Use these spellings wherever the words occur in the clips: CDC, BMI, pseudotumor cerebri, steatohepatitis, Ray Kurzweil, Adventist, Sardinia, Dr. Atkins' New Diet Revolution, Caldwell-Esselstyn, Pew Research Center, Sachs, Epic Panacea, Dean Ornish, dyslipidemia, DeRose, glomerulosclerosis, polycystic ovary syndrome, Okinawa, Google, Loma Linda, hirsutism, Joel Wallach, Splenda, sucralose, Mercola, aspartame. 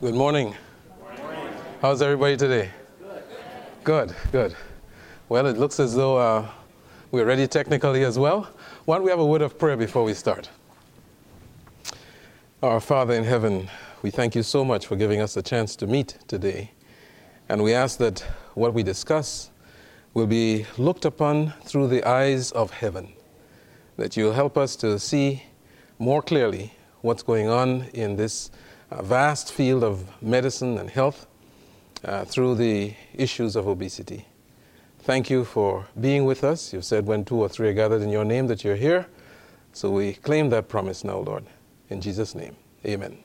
Good morning. Good morning. How's everybody today? Good. Good. Well, it looks as though we're ready technically as well. Why don't we have a word of prayer before we start? Our Father in heaven, we thank you so much for giving us a chance to meet today. And we ask that what we discuss will be looked upon through the eyes of heaven, that you'll help us to see more clearly what's going on in this vast field of medicine and health through the issues of obesity. Thank you for being with us. You said when two or three are gathered in your name that you're here. So we claim that promise now, Lord. In Jesus' name, amen.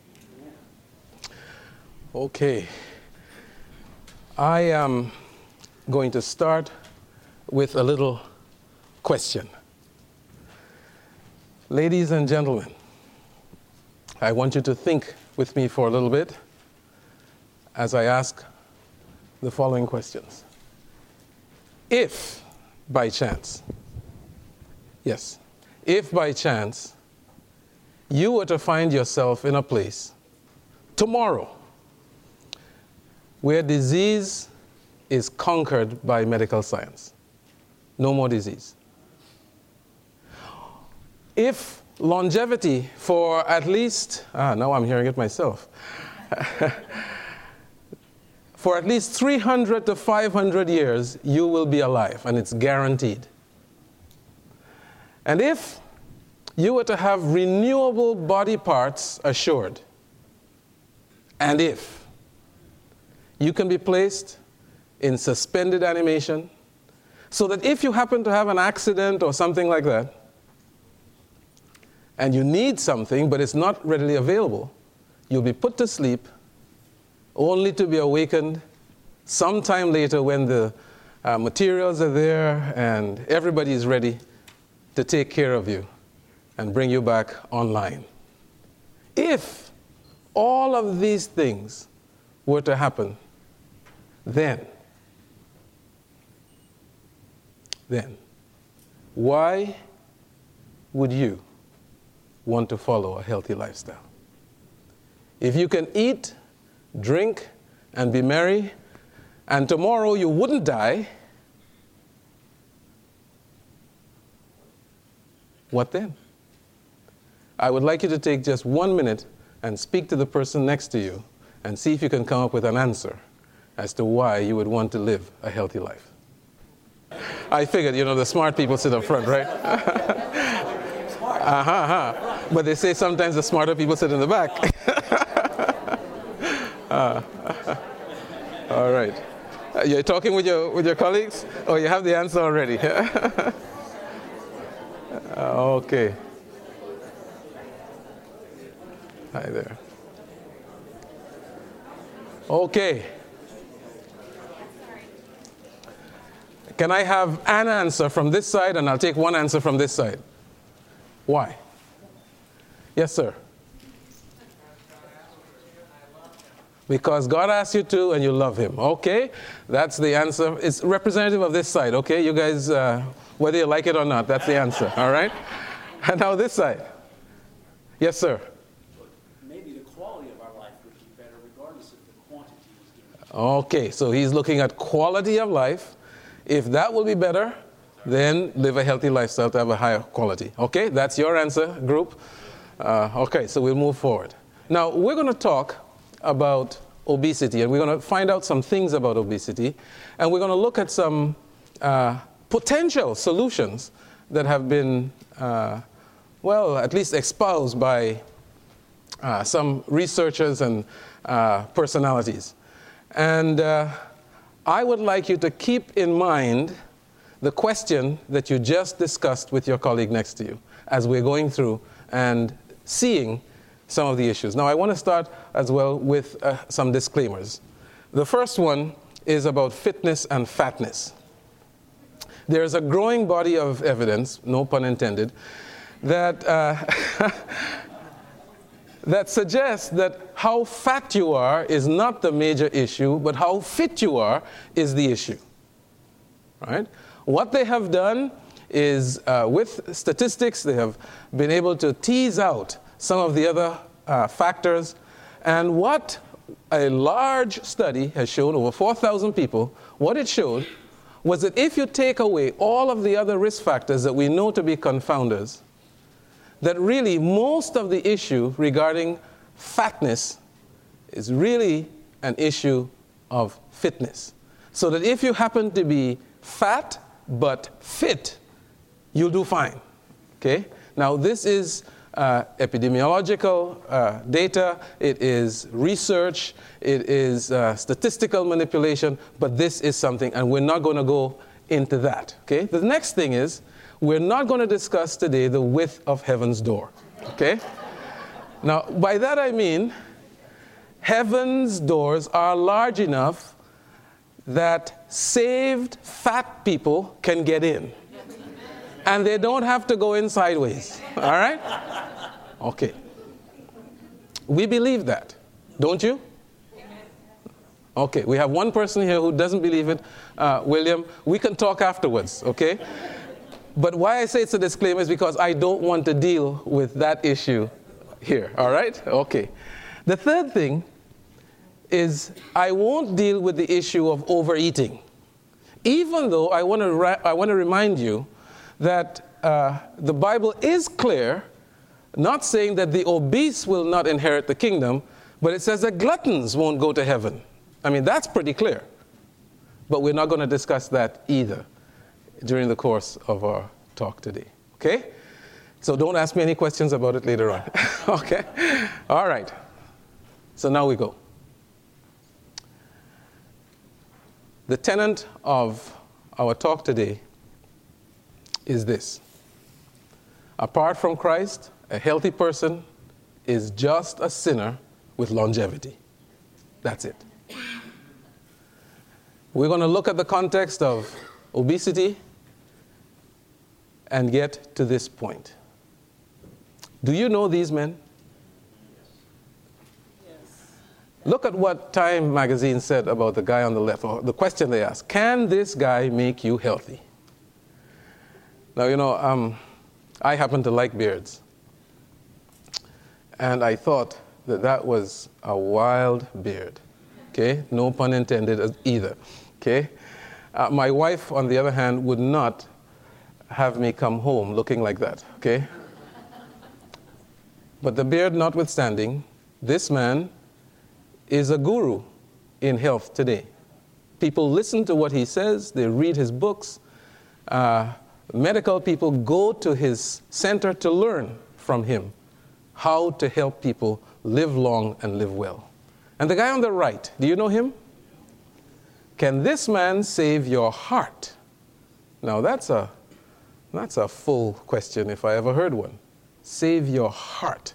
Okay. I am going to start with a little question. Ladies and gentlemen, I want you to think with me for a little bit as I ask the following questions. If by chance, you were to find yourself in a place tomorrow where disease is conquered by medical science, no more disease. If longevity for at least, now I'm hearing it myself, for at least 300 to 500 years, you will be alive, and it's guaranteed. And if you were to have renewable body parts assured, and if you can be placed in suspended animation, so that if you happen to have an accident or something like that, and you need something, but it's not readily available, you'll be put to sleep, only to be awakened sometime later when the materials are there and everybody is ready to take care of you and bring you back online. If all of these things were to happen, then why would you want to follow a healthy lifestyle? If you can eat, drink, and be merry, and tomorrow you wouldn't die, what then? I would like you to take just 1 minute and speak to the person next to you and see if you can come up with an answer as to why you would want to live a healthy life. I figured, the smart people sit up front, right? But they say sometimes the smarter people sit in the back. All right. You're talking with your colleagues? Oh, you have the answer already. Okay. Hi there. Okay. Can I have an answer from this side, and I'll take one answer from this side? Why? Yes, sir. Because God asked you to, and you love him. Okay, that's the answer. It's representative of this side, okay? You guys, whether you like it or not, that's the answer, all right? And now this side. Yes, sir. Maybe the quality of our life would be better regardless of the quantity was given. Okay, so he's looking at quality of life. If that will be better, then live a healthy lifestyle to have a higher quality. Okay, that's your answer, group. Okay, so we'll move forward. Now, we're going to talk about obesity, and we're going to find out some things about obesity, and we're going to look at some potential solutions that have been, at least espoused by some researchers and personalities. And I would like you to keep in mind the question that you just discussed with your colleague next to you as we're going through and seeing some of the issues. Now, I want to start as well with some disclaimers. The first one is about fitness and fatness. There is a growing body of evidence, no pun intended, that that suggests that how fat you are is not the major issue, but how fit you are is the issue. Right? What they have done is, with statistics, they have been able to tease out some of the other factors. And what a large study has shown, over 4,000 people, what it showed was that if you take away all of the other risk factors that we know to be confounders, that really most of the issue regarding fatness is really an issue of fitness. So that if you happen to be fat but fit, you'll do fine. Okay? Now this is epidemiological data, it is research, it is statistical manipulation, but this is something, and we're not going to go into that. Okay? The next thing is, we're not going to discuss today the width of heaven's door. Okay? Now, by that I mean, heaven's doors are large enough that saved fat people can get in. And they don't have to go in sideways. All right? Okay. We believe that. Don't you? Okay. We have one person here who doesn't believe it. William, we can talk afterwards. Okay? But why I say it's a disclaimer is because I don't want to deal with that issue here. All right? Okay. The third thing is I won't deal with the issue of overeating. Even though I want to remind you that the Bible is clear, not saying that the obese will not inherit the kingdom, but it says that gluttons won't go to heaven. I mean, that's pretty clear. But we're not going to discuss that either during the course of our talk today, okay? So don't ask me any questions about it later on, okay? All right, so now we go. The tenet of our talk today is this. Apart from Christ, a healthy person is just a sinner with longevity. That's it. We're going to look at the context of obesity and get to this point. Do you know these men? Yes. Look at what Time magazine said about the guy on the left, or the question they asked. Can this guy make you healthy? Now, you know, I happen to like beards. And I thought that that was a wild beard. Okay? No pun intended either. Okay? My wife, on the other hand, would not have me come home looking like that. Okay? But the beard notwithstanding, this man is a guru in health today. People listen to what he says. They read his books. Medical people go to his center to learn from him how to help people live long and live well. And the guy on the right, do you know him? Can this man save your heart? Now that's a full question if I ever heard one. Save your heart.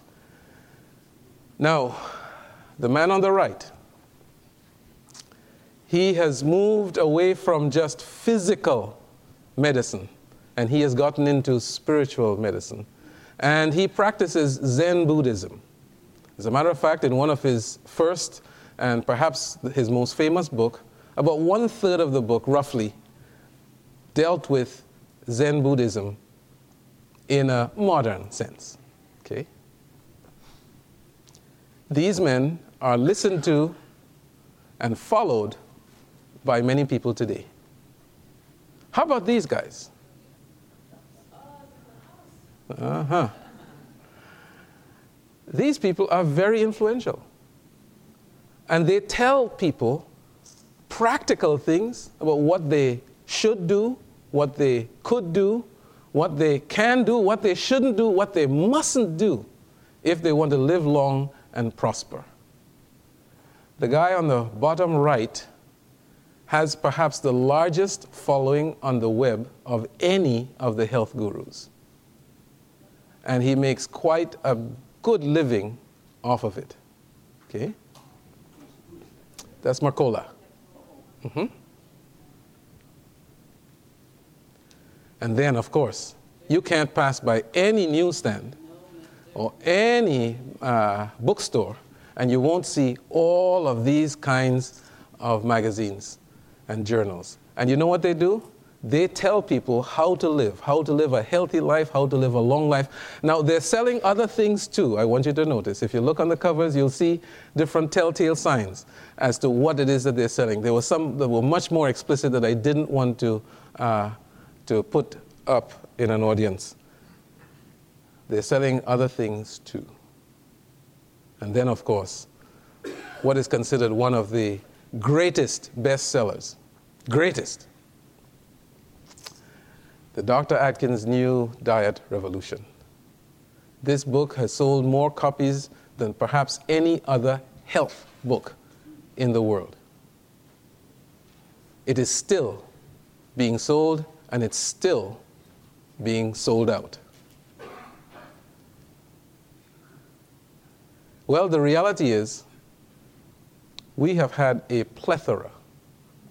Now, the man on the right, he has moved away from just physical medicine. And he has gotten into spiritual medicine. And he practices Zen Buddhism. As a matter of fact, in one of his first and perhaps his most famous book, about 1/3 of the book, roughly, dealt with Zen Buddhism in a modern sense. Okay? These men are listened to and followed by many people today. How about these guys? Uh-huh. These people are very influential. And they tell people practical things about what they should do, what they could do, what they can do, what they shouldn't do, what they mustn't do if they want to live long and prosper. The guy on the bottom right has perhaps the largest following on the web of any of the health gurus. And he makes quite a good living off of it. Okay? That's Mercola. Mm-hmm. And then, of course, you can't pass by any newsstand or any bookstore, and you won't see all of these kinds of magazines and journals. And you know what they do? They tell people how to live a healthy life, how to live a long life. Now, they're selling other things too, I want you to notice. If you look on the covers, you'll see different telltale signs as to what it is that they're selling. There were some that were much more explicit that I didn't want to put up in an audience. They're selling other things too. And then, of course, what is considered one of the greatest bestsellers, the Dr. Atkins' New Diet Revolution. This book has sold more copies than perhaps any other health book in the world. It is still being sold, and it's still being sold out. Well, the reality is, we have had a plethora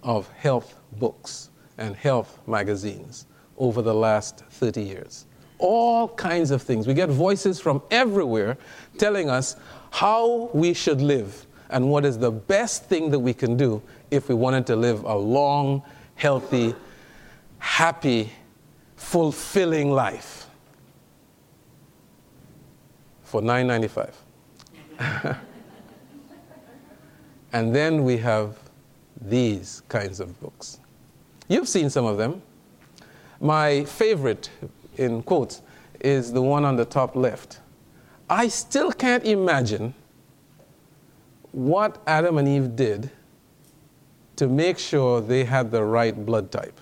of health books and health magazines over the last 30 years. All kinds of things. We get voices from everywhere telling us how we should live and what is the best thing that we can do if we wanted to live a long, healthy, happy, fulfilling life. For $9.95. And then we have these kinds of books. You've seen some of them. My favorite, in quotes, is the one on the top left. I still can't imagine what Adam and Eve did to make sure they had the right blood type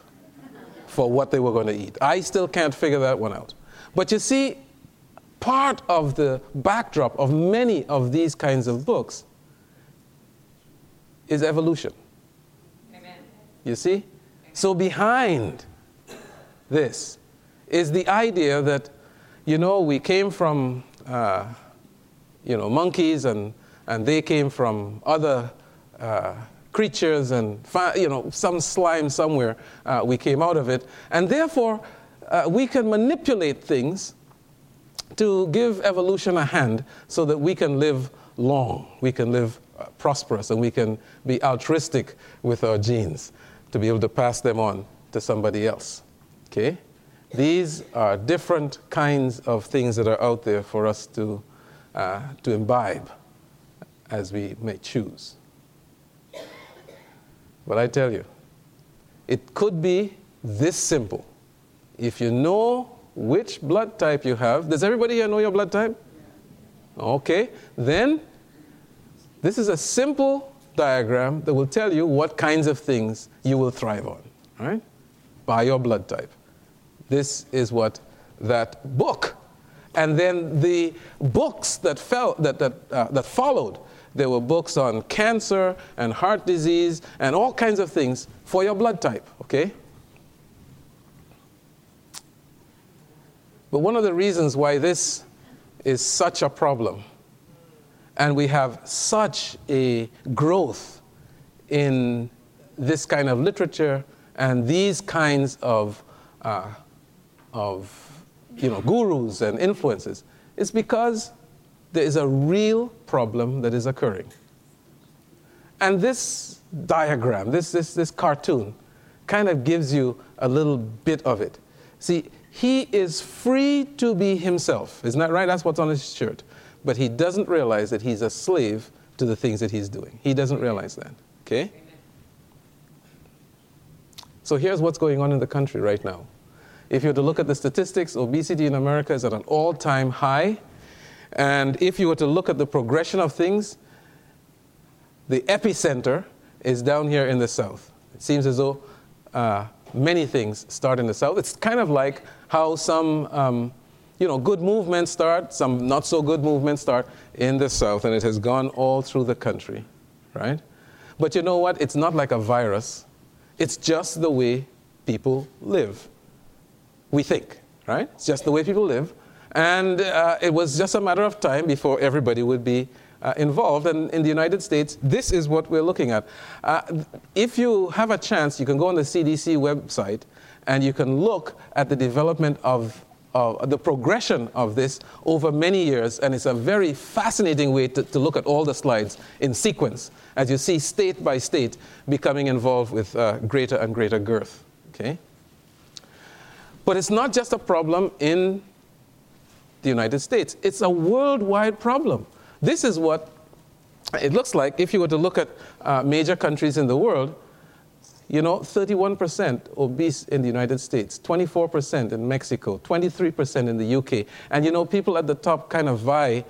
for what they were going to eat. I still can't figure that one out. But you see, part of the backdrop of many of these kinds of books is evolution. Amen. You see? Amen. So behind this is the idea that, you know, we came from, monkeys, and they came from other creatures, and, some slime somewhere. We came out of it. And therefore, we can manipulate things to give evolution a hand so that we can live long, we can live prosperous, and we can be altruistic with our genes to be able to pass them on to somebody else. Okay? These are different kinds of things that are out there for us to imbibe as we may choose. But I tell you, it could be this simple. If you know which blood type you have, does everybody here know your blood type? Okay, then this is a simple diagram that will tell you what kinds of things you will thrive on, right? By your blood type. This is what that book, and then the books that followed. There were books on cancer and heart disease and all kinds of things for your blood type, okay? But one of the reasons why this is such a problem, and we have such a growth in this kind of literature and these kinds of gurus and influences, is because there is a real problem that is occurring. And this diagram, this cartoon, kind of gives you a little bit of it. See, he is free to be himself. Isn't that right? That's what's on his shirt. But he doesn't realize that he's a slave to the things that he's doing. He doesn't realize that, okay? Amen. So here's what's going on in the country right now. If you were to look at the statistics, obesity in America is at an all-time high. And if you were to look at the progression of things, the epicenter is down here in the South. It seems as though many things start in the South. It's kind of like how some good movements start, some not so good movements start in the South, and it has gone all through the country, right? But you know what? It's not like a virus. It's just the way people live. We think, right? It's just the way people live. And it was just a matter of time before everybody would be involved. And in the United States, this is what we're looking at. If you have a chance, you can go on the CDC website, and you can look at the development of the progression of this over many years, and it's a very fascinating way to look at all the slides in sequence, as you see state by state becoming involved with greater and greater girth, okay? But it's not just a problem in the United States. It's a worldwide problem. This is what it looks like if you were to look at major countries in the world. 31% obese in the United States, 24% in Mexico, 23% in the UK. And, people at the top kind of vie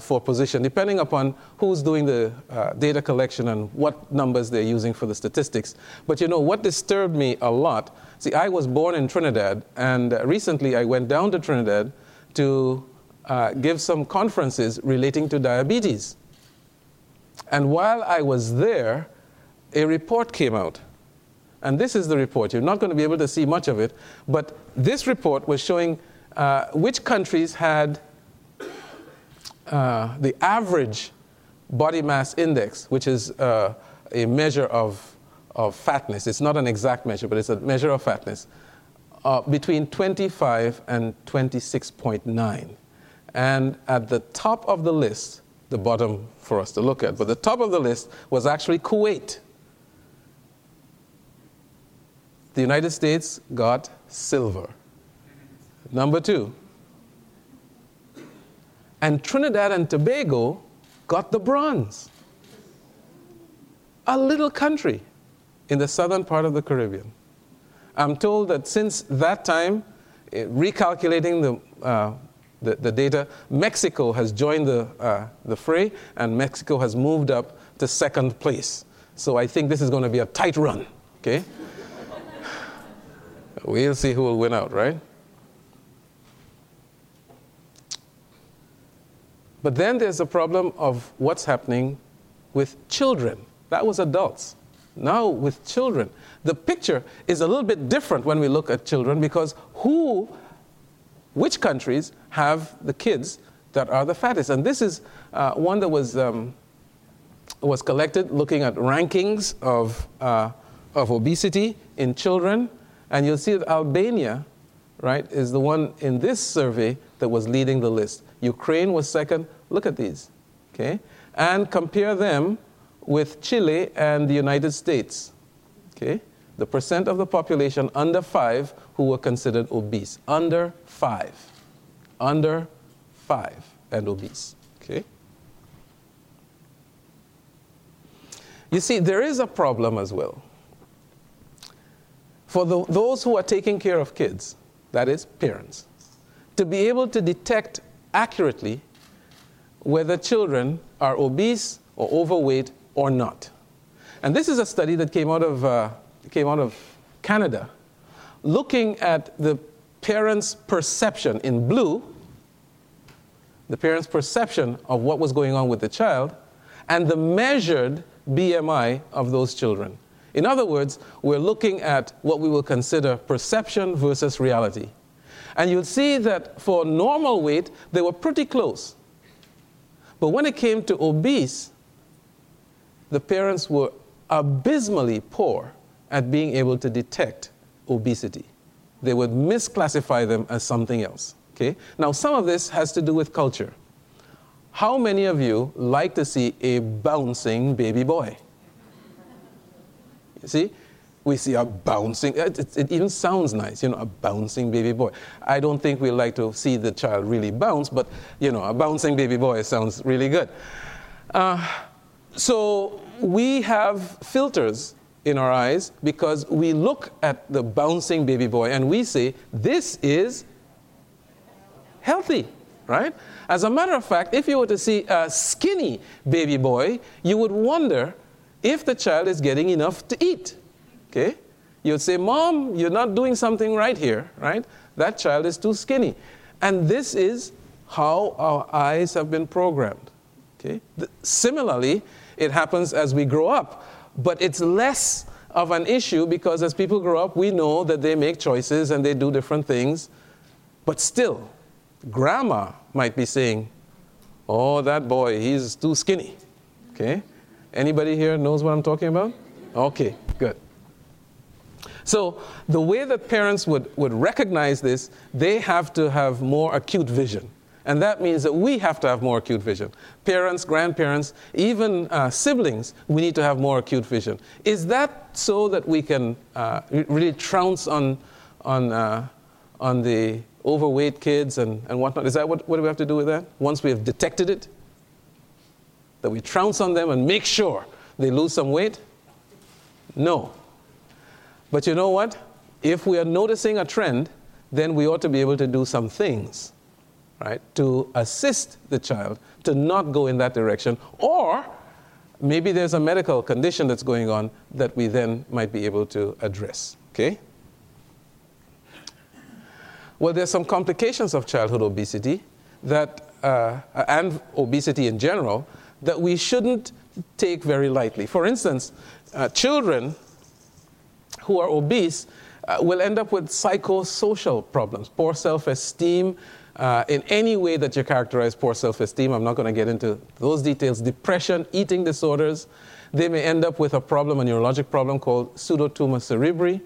for position, depending upon who's doing the data collection and what numbers they're using for the statistics. But, what disturbed me a lot, I was born in Trinidad, and recently I went down to Trinidad to give some conferences relating to diabetes. And while I was there, a report came out, and this is the report. You're not going to be able to see much of it, but this report was showing which countries had the average body mass index, which is a measure of fatness. It's not an exact measure, but it's a measure of fatness, between 25 and 26.9. And at the top of the list, the bottom for us to look at, but the top of the list was actually Kuwait. The United States got silver. Number two. And Trinidad and Tobago got the bronze. A little country in the southern part of the Caribbean. I'm told that since that time, recalculating the data, Mexico has joined the fray, and Mexico has moved up to second place. So I think this is going to be a tight run, okay? We'll see who will win out, right? But then there's the problem of what's happening with children. That was adults. Now with children. The picture is a little bit different when we look at children, because which countries have the kids that are the fattest? And this is one that was collected looking at rankings of obesity in children. And you'll see that Albania, right, is the one in this survey that was leading the list. Ukraine was second. Look at these, okay? And compare them with Chile and the United States, okay? The percent of the population under 5 who were considered obese. Under 5 and obese, okay? You see, there is a problem as well. For those who are taking care of kids, that is, parents, to be able to detect accurately whether children are obese or overweight or not. And this is a study that came out of Canada, looking at the parents' perception in blue, the parents' perception of what was going on with the child, and the measured BMI of those children. In other words, we're looking at what we will consider perception versus reality. And you'll see that for normal weight, they were pretty close. But when it came to obese, the parents were abysmally poor at being able to detect obesity. They would misclassify them as something else. Okay? Now, some of this has to do with culture. How many of you like to see a bouncing baby boy? See, we see a bouncing, it even sounds nice, a bouncing baby boy. I don't think we like to see the child really bounce, but, a bouncing baby boy sounds really good. So we have filters in our eyes because we look at the bouncing baby boy and we say, this is healthy, right? As a matter of fact, if you were to see a skinny baby boy, you would wonder if the child is getting enough to eat, okay? You'd say, Mom, you're not doing something right here, right? That child is too skinny. And this is how our eyes have been programmed, okay? Similarly, it happens as we grow up, but it's less of an issue because as people grow up, we know that they make choices and they do different things, but still, Grandma might be saying, oh, that boy, he's too skinny, okay? Anybody here knows what I'm talking about? Okay, good. So the way that parents would recognize this, they have to have more acute vision. And that means that we have to have more acute vision. Parents, grandparents, even siblings, we need to have more acute vision. Is that so that we can really trounce on on the overweight kids and whatnot? Is that what do we have to do with that? Once we have detected it, that we trounce on them and make sure they lose some weight? No. But you know what? If we are noticing a trend, then we ought to be able to do some things, right, to assist the child to not go in that direction. Or maybe there's a medical condition that's going on that we then might be able to address, okay? Well, there's some complications of childhood obesity that, and obesity in general, that we shouldn't take very lightly. For instance, children who are obese will end up with psychosocial problems, poor self-esteem, in any way that you characterize poor self-esteem. I'm not going to get into those details. Depression, eating disorders. They may end up with a problem, a neurologic problem called pseudotumor cerebri.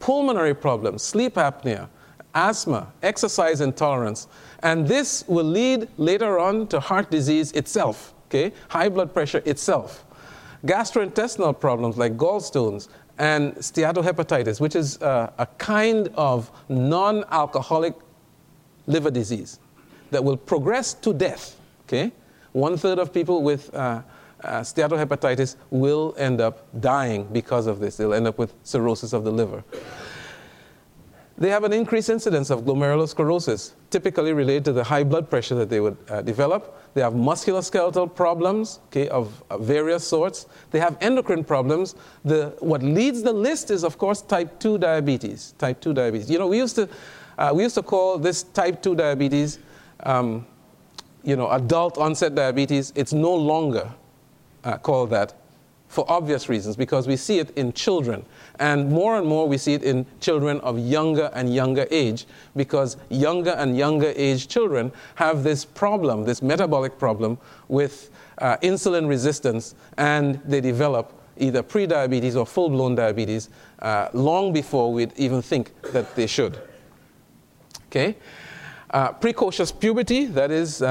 Pulmonary problems, sleep apnea, asthma, exercise intolerance. And this will lead later on to heart disease itself, okay? High blood pressure itself. Gastrointestinal problems like gallstones and steatohepatitis, which is a kind of non-alcoholic liver disease that will progress to death, okay? 1/3 of people with steatohepatitis will end up dying because of this. They'll end up with cirrhosis of the liver. They have an increased incidence of glomerulosclerosis, typically related to the high blood pressure that they would develop. They have musculoskeletal problems, okay, of various sorts. They have endocrine problems. What leads the list is, of course, type 2 diabetes. Type 2 diabetes. You know, we used to call this type 2 diabetes, adult onset diabetes. It's no longer called that, for obvious reasons, because we see it in children. And more we see it in children of younger and younger age, because younger and younger age children have this problem, this metabolic problem with insulin resistance, and they develop either prediabetes or full-blown diabetes long before we'd even think that they should. Okay? Precocious puberty, that is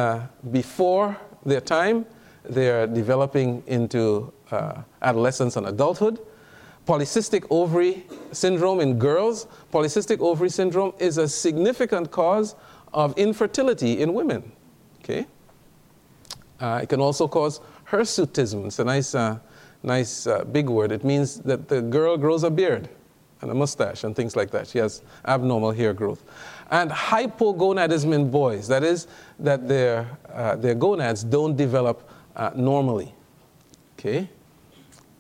before their time, they're developing into adolescence and adulthood. Polycystic ovary syndrome in girls. Polycystic ovary syndrome is a significant cause of infertility in women. Okay. It can also cause hirsutism. It's a nice big word. It means that the girl grows a beard and a mustache and things like that. She has abnormal hair growth. And hypogonadism in boys. That is that their gonads don't develop normally. Okay.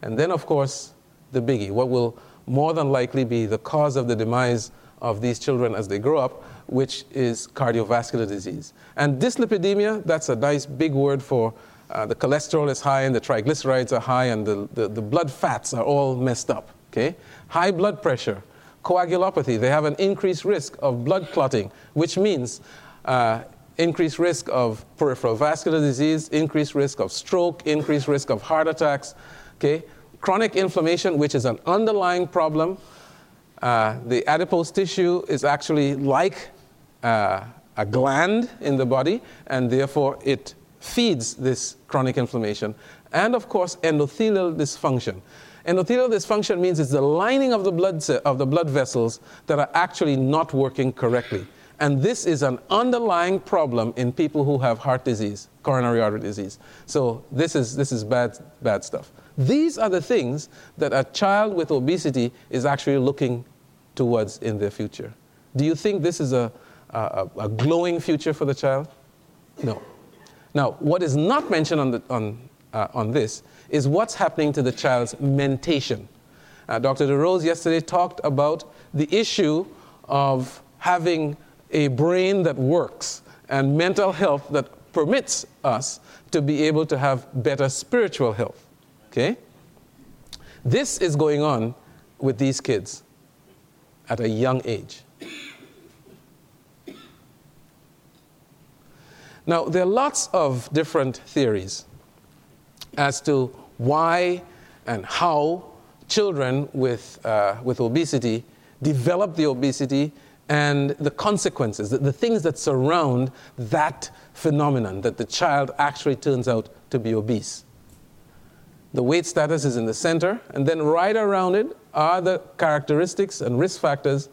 And then, of course, the biggie, what will more than likely be the cause of the demise of these children as they grow up, which is cardiovascular disease. And dyslipidemia, that's a nice big word for the cholesterol is high and the triglycerides are high and the blood fats are all messed up. Okay? High blood pressure, coagulopathy, they have an increased risk of blood clotting, which means increased risk of peripheral vascular disease, increased risk of stroke, increased risk of heart attacks, okay? Chronic inflammation, which is an underlying problem. The adipose tissue is actually like a gland in the body, and therefore it feeds this chronic inflammation. And of course, endothelial dysfunction. Endothelial dysfunction means it's the lining of the blood vessels that are actually not working correctly. And this is an underlying problem in people who have heart disease, coronary artery disease. So this is bad stuff. These are the things that a child with obesity is actually looking towards in their future. Do you think this is a glowing future for the child? No. Now, what is not mentioned on this is what's happening to the child's mentation. Dr. DeRose yesterday talked about the issue of having a brain that works and mental health that permits us to be able to have better spiritual health, okay? This is going on with these kids at a young age. Now, there are lots of different theories as to why and how children with obesity develop the obesity and the consequences, the things that surround that phenomenon, that the child actually turns out to be obese. The weight status is in the center, and then right around it are the characteristics and risk factors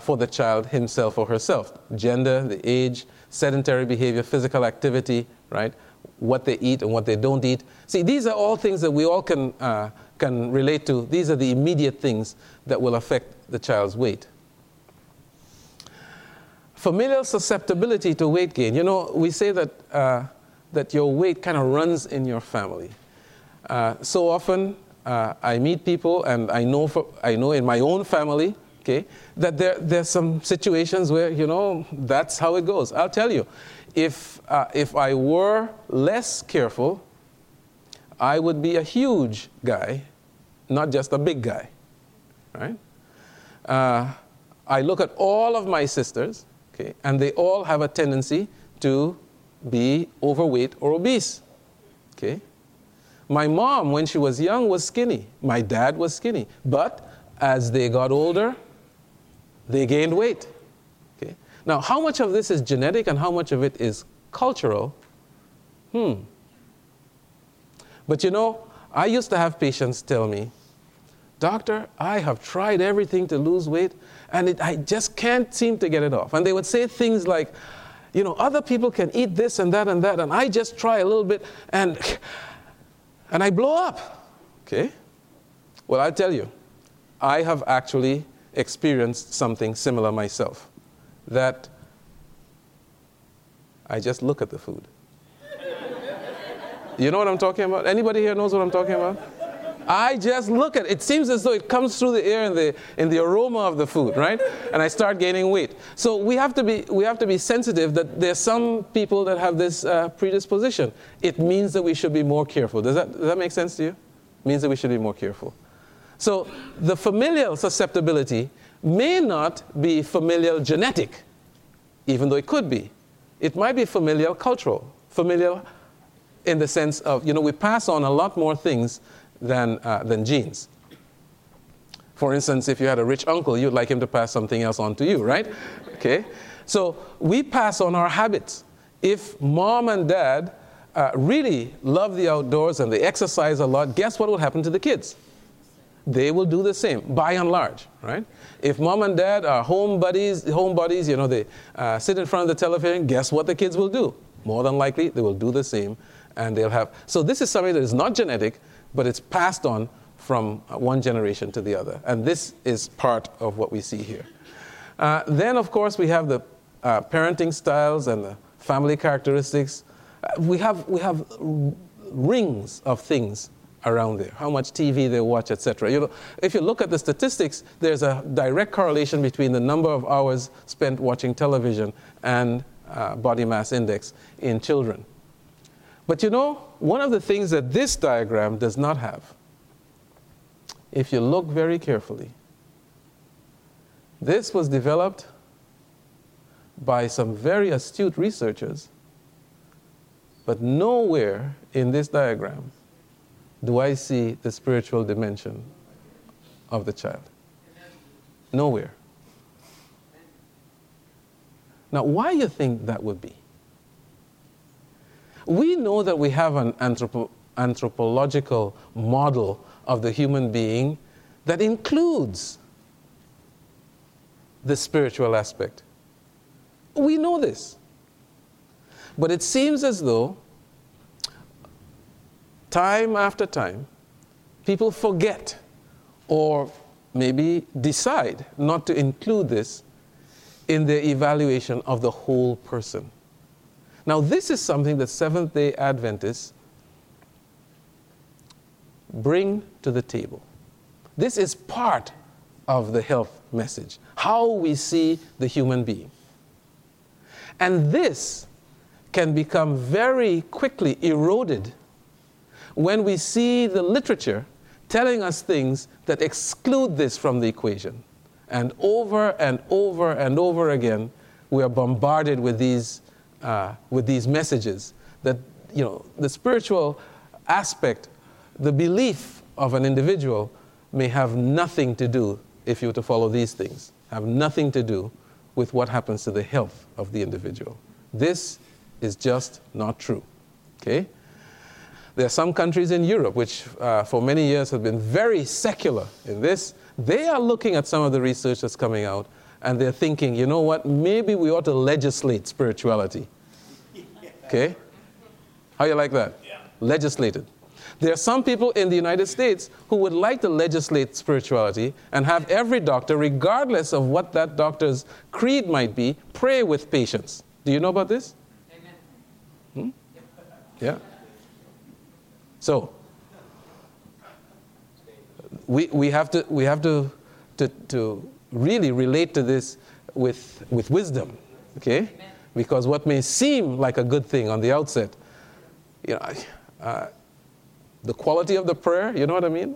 for the child himself or herself. Gender, the age, sedentary behavior, physical activity, right? What they eat and what they don't eat. See, these are all things that we all can relate to. These are the immediate things that will affect the child's weight. Familial susceptibility to weight gain. You know, we say that that your weight kind of runs in your family. So often, I meet people, and I know in my own family, okay, that there's some situations where, you know, that's how it goes. I'll tell you, if I were less careful, I would be a huge guy, not just a big guy, right? I look at all of my sisters, okay, and they all have a tendency to be overweight or obese, okay? My mom, when she was young, was skinny. My dad was skinny. But as they got older, they gained weight, okay? Now, how much of this is genetic and how much of it is cultural? But you know, I used to have patients tell me, "Doctor, I have tried everything to lose weight, and I just can't seem to get it off." And they would say things like, "You know, other people can eat this and that and that, and I just try a little bit, and I blow up." Okay? Well, I'll tell you, I have actually experienced something similar myself, that I just look at the food. You know what I'm talking about? Anybody here knows what I'm talking about? I just look at it. It seems as though it comes through the air and in the aroma of the food, right? And I start gaining weight. So we have to be sensitive that there's some people that have this predisposition. It means that we should be more careful. Does that make sense to you? It means that we should be more careful. So the familial susceptibility may not be familial genetic, even though it could be. It might be familial cultural, familial in the sense of, you know, we pass on a lot more things than genes. For instance, if you had a rich uncle, you'd like him to pass something else on to you, right? Okay. So we pass on our habits. If mom and dad really love the outdoors and they exercise a lot, guess what will happen to the kids? They will do the same, by and large, right? If mom and dad are homebodies, you know, they sit in front of the television, guess what the kids will do? More than likely, they will do the same, and they'll have... So this is something that is not genetic, but it's passed on from one generation to the other. And this is part of what we see here. Then, of course, we have the parenting styles and the family characteristics. We have rings of things around there, how much TV they watch, etc. You know, if you look at the statistics, there's a direct correlation between the number of hours spent watching television and body mass index in children. But you know, one of the things that this diagram does not have, if you look very carefully, this was developed by some very astute researchers, but nowhere in this diagram do I see the spiritual dimension of the child. Nowhere. Now, why do you think that would be? We know that we have an anthropological model of the human being that includes the spiritual aspect. We know this. But it seems as though, time after time, people forget or maybe decide not to include this in their evaluation of the whole person. Now, this is something that Seventh-day Adventists bring to the table. This is part of the health message, how we see the human being. And this can become very quickly eroded when we see the literature telling us things that exclude this from the equation. And over and over and over again, we are bombarded with these messages that, you know, the spiritual aspect, the belief of an individual may have nothing to do, if you were to follow these things, have nothing to do with what happens to the health of the individual. This is just not true, okay? There are some countries in Europe which for many years have been very secular in this. They are looking at some of the research that's coming out and they're thinking, you know what, maybe we ought to legislate spirituality. Okay? How you like that? Yeah. Legislated. There are some people in the United States who would like to legislate spirituality and have every doctor, regardless of what that doctor's creed might be, pray with patients. Do you know about this? Amen. Hmm? Yeah. So we have to really relate to this with wisdom, okay? Amen. Because what may seem like a good thing on the outset, you know. The quality of the prayer, you know what I mean?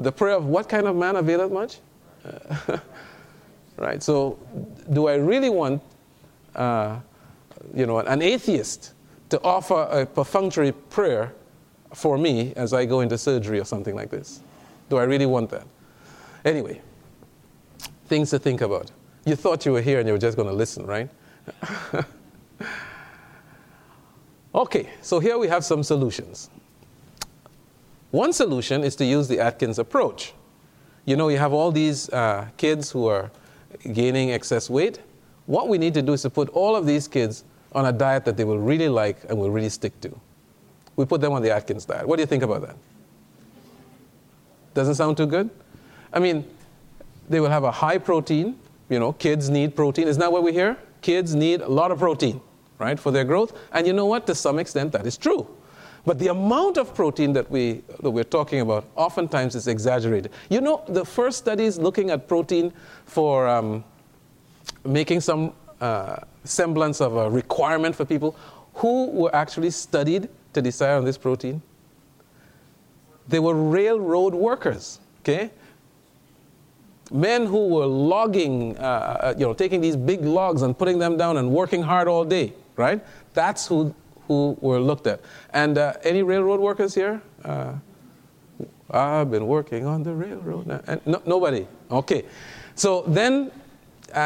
The prayer of what kind of man availeth much? Right, so do I really want, an atheist to offer a perfunctory prayer for me as I go into surgery or something like this? Do I really want that? Anyway, things to think about. You thought you were here and you were just going to listen, right? Okay, so here we have some solutions. One solution is to use the Atkins approach. You know, you have all these kids who are gaining excess weight. What we need to do is to put all of these kids on a diet that they will really like and will really stick to. We put them on the Atkins diet. What do you think about that? Doesn't sound too good? I mean, they will have a high protein. You know, kids need protein. Isn't that what we hear? Kids need a lot of protein, right, for their growth. And you know what? To some extent, that is true. But the amount of protein that we're talking about oftentimes is exaggerated. You know, the first studies looking at protein for making some semblance of a requirement for people, who were actually studied to decide on this protein? They were railroad workers, okay? Men who were logging, taking these big logs and putting them down and working hard all day, right? That's who were looked at. And any railroad workers here? I've been working on the railroad. Nobody. Okay. So then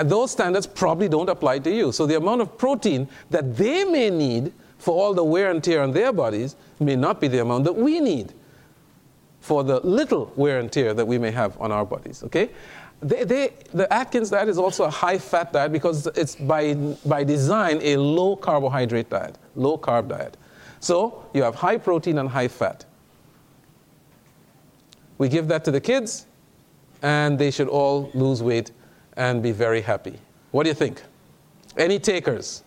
those standards probably don't apply to you. So the amount of protein that they may need for all the wear and tear on their bodies may not be the amount that we need for the little wear and tear that we may have on our bodies. Okay? The Atkins diet is also a high-fat diet because it's by design a low-carbohydrate diet, low-carb diet. So you have high protein and high fat. We give that to the kids, and they should all lose weight and be very happy. What do you think? Any takers?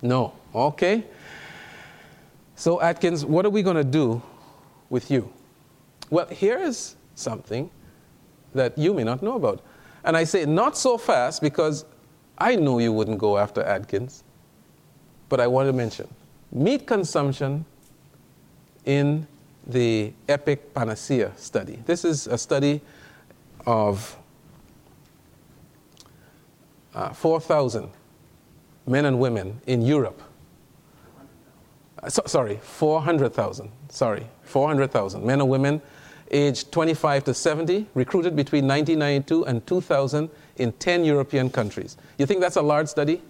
No. Okay. So Atkins, what are we going to do with you? Well, here is something that you may not know about. And I say not so fast because I know you wouldn't go after Atkins, but I want to mention meat consumption in the Epic Panacea study. This is a study of 4,000 men and women in Europe. 400,000 men and women aged 25 to 70, recruited between 1992 and 2000 in 10 European countries. You think that's a large study?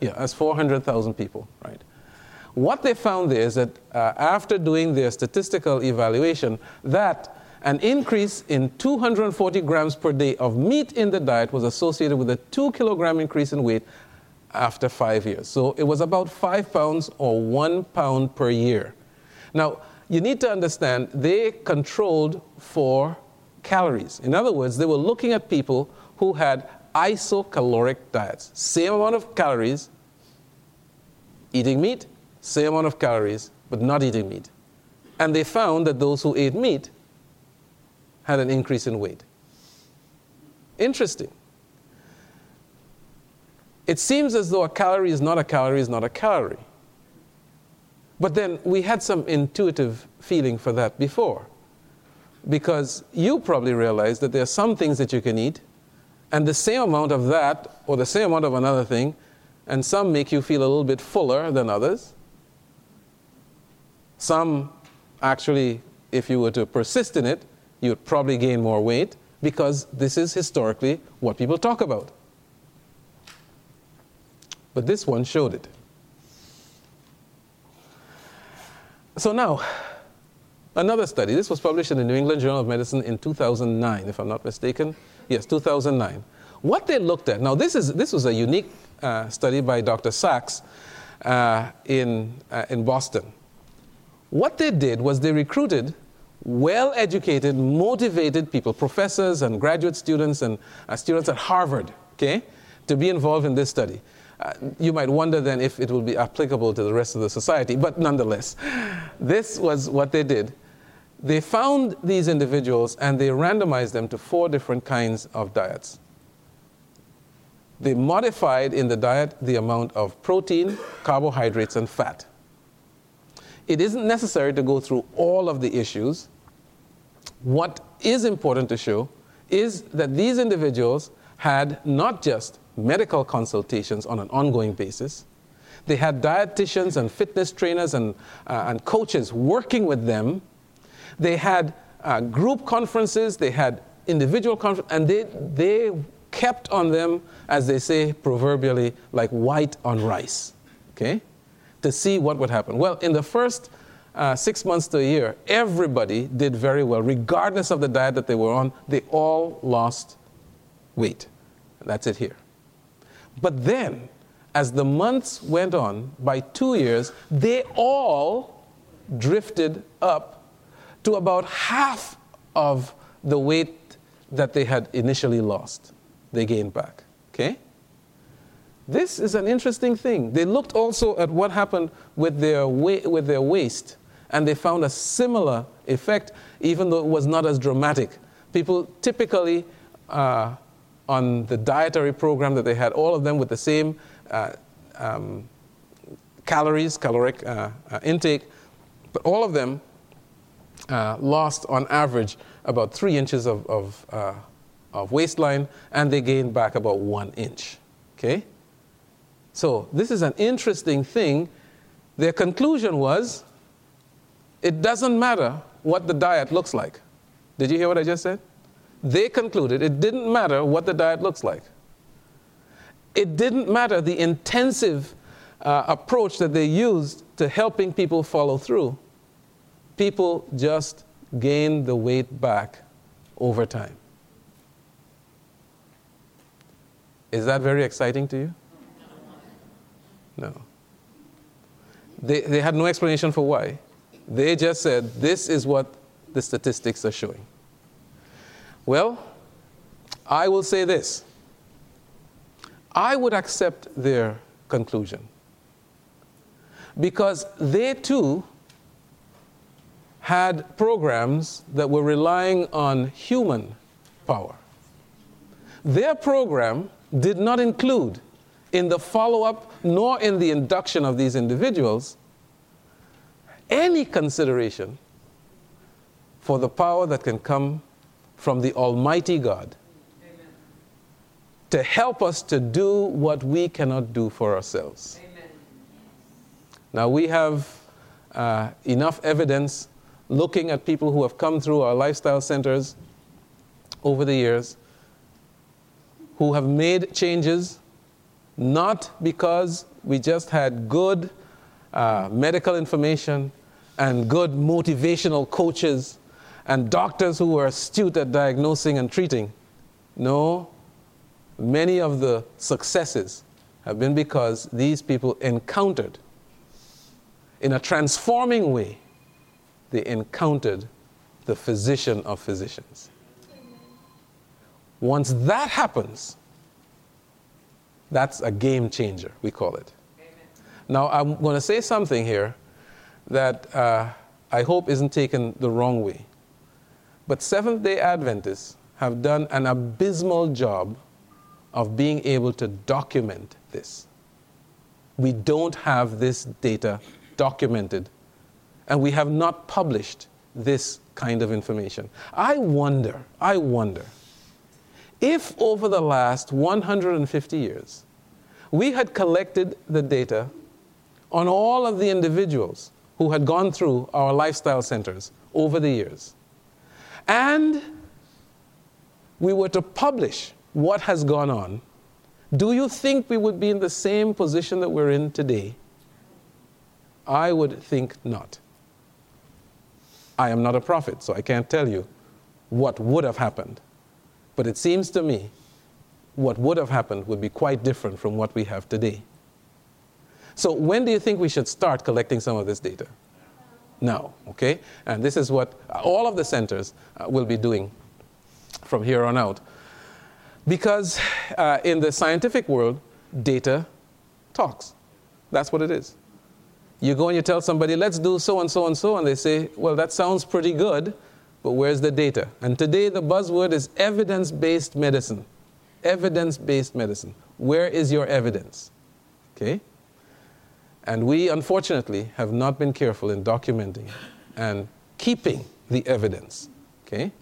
Yeah, that's 400,000 people, right? What they found there is that after doing their statistical evaluation, that an increase in 240 grams per day of meat in the diet was associated with a 2-kilogram increase in weight after 5 years. So it was about 5 pounds or 1 pound per year. Now, you need to understand, they controlled for calories. In other words, they were looking at people who had isocaloric diets. Same amount of calories, eating meat, same amount of calories, but not eating meat. And they found that those who ate meat had an increase in weight. Interesting. It seems as though a calorie is not a calorie is not a calorie. But then we had some intuitive feeling for that before, because you probably realize that there are some things that you can eat, and the same amount of that or the same amount of another thing, and some make you feel a little bit fuller than others. Some actually, if you were to persist in it, you would probably gain more weight, because this is historically what people talk about. But this one showed it. So now, Another study, this was published in the New England Journal of Medicine in 2009, if I'm not mistaken. Yes, 2009. What they looked at, now this was a unique study by Dr. Sachs in Boston. What they did was they recruited well-educated, motivated people, professors and graduate students and students at Harvard, okay, to be involved in this study. You might wonder then if it will be applicable to the rest of the society, but nonetheless, this was what they did. They found these individuals and they randomized them to 4 different kinds of diets. They modified in the diet the amount of protein, carbohydrates, and fat. It isn't necessary to go through all of the issues. What is important to show is that these individuals had not just medical consultations on an ongoing basis. They had dietitians and fitness trainers and coaches working with them. They had group conferences. They had individual conferences. And they kept on them, as they say proverbially, like white on rice, okay, to see what would happen. Well, in the first 6 months to a year, everybody did very well. Regardless of the diet that they were on, they all lost weight. That's it here. But then, as the months went on, by 2 years, they all drifted up to about half of the weight that they had initially lost. They gained back, okay? This is an interesting thing. They looked also at what happened with their waist, and they found a similar effect, even though it was not as dramatic. People typically, on the dietary program that they had, all of them with the same caloric intake, but all of them lost on average about 3 inches of waistline, and they gained back about 1 inch. Okay? So this is an interesting thing. Their conclusion was, it doesn't matter what the diet looks like. Did you hear what I just said? They concluded it didn't matter what the diet looks like. It didn't matter the intensive approach that they used to helping people follow through. People just gained the weight back over time. Is that very exciting to you? No. They had no explanation for why. They just said, this is what the statistics are showing. Well, I will say this. I would accept their conclusion, because they too had programs that were relying on human power. Their program did not include in the follow-up nor in the induction of these individuals any consideration for the power that can come from the Almighty God. Amen. To help us to do what we cannot do for ourselves. Amen. Now we have enough evidence looking at people who have come through our lifestyle centers over the years who have made changes not because we just had good medical information and good motivational coaches and doctors who were astute at diagnosing and treating. No, many of the successes have been because these people encountered, in a transforming way, they encountered the physician of physicians. Once that happens, that's a game changer, we call it. Amen. Now, I'm going to say something here that I hope isn't taken the wrong way. But Seventh-day Adventists have done an abysmal job of being able to document this. We don't have this data documented, and we have not published this kind of information. I wonder, if over the last 150 years, we had collected the data on all of the individuals who had gone through our lifestyle centers over the years, and we were to publish what has gone on, do you think we would be in the same position that we're in today? I would think not. I am not a prophet, so I can't tell you what would have happened. But it seems to me what would have happened would be quite different from what we have today. So when do you think we should start collecting some of this data? Now, okay? And this is what all of the centers will be doing from here on out. Because in the scientific world, data talks. That's what it is. You go and you tell somebody, let's do so and so and so, and they say, well, that sounds pretty good, but where's the data? And today the buzzword is evidence-based medicine. Evidence-based medicine. Where is your evidence? Okay? And we, unfortunately, have not been careful in documenting and keeping the evidence. Okay?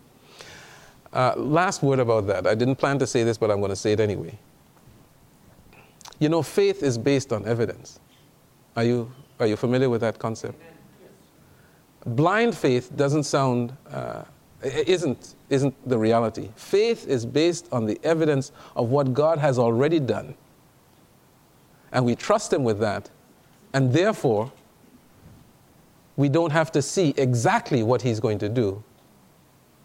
Last word about that. I didn't plan to say this, but I'm going to say it anyway. You know, faith is based on evidence. Are you familiar with that concept? Yes. Blind faith doesn't sound, isn't the reality. Faith is based on the evidence of what God has already done. And we trust Him with that. And therefore, we don't have to see exactly what He's going to do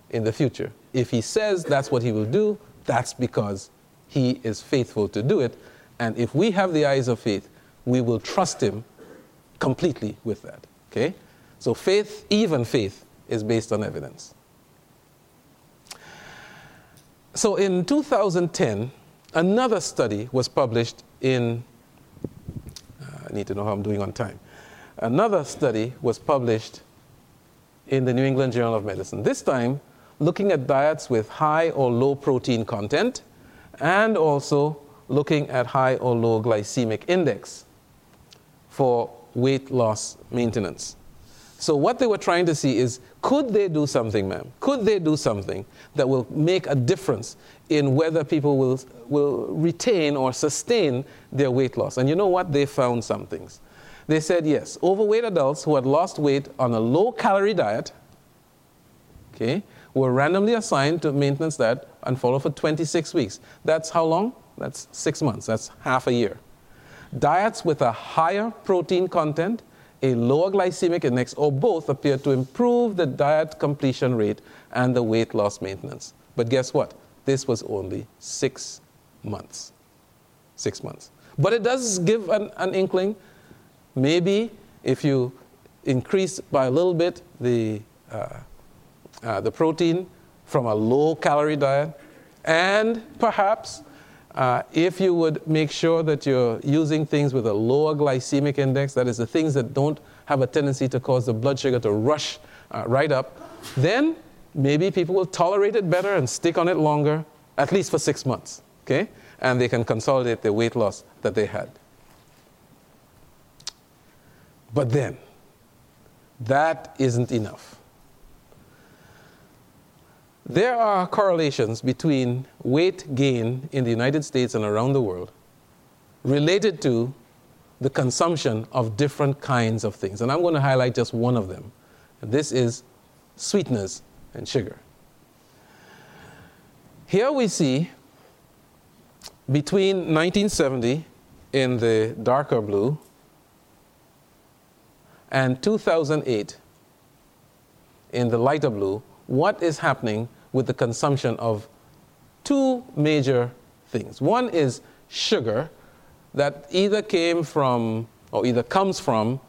in the future. If He says that's what He will do, that's because He is faithful to do it. And if we have the eyes of faith, we will trust Him completely with that. Okay? So faith, even faith, is based on evidence. So in 2010, another study was published in... need to know how I'm doing on time. Another study was published in the New England Journal of Medicine, this time looking at diets with high or low protein content and also looking at high or low glycemic index for weight loss maintenance. So what they were trying to see is, could they do something, ma'am? Could they do something that will make a difference in whether people will retain or sustain their weight loss? And you know what? They found some things. They said, yes, overweight adults who had lost weight on a low-calorie diet, okay, were randomly assigned to maintenance diet and followed for 26 weeks. That's how long? That's 6 months. That's half a year. Diets with a higher protein content, a lower glycemic index, or both, appear to improve the diet completion rate and the weight loss maintenance. But guess what? This was only 6 months. 6 months. But it does give an inkling. Maybe if you increase by a little bit the protein from a low-calorie diet, and perhaps if you would make sure that you're using things with a lower glycemic index, that is the things that don't have a tendency to cause the blood sugar to rush right up, then maybe people will tolerate it better and stick on it longer, at least for 6 months, okay? And they can consolidate the weight loss that they had. But then, that isn't enough. There are correlations between weight gain in the United States and around the world related to the consumption of different kinds of things. And I'm going to highlight just one of them. And this is sweeteners and sugar. Here we see between 1970 in the darker blue and 2008 in the lighter blue, what is happening with the consumption of two major things. One is sugar that either came from or either comes from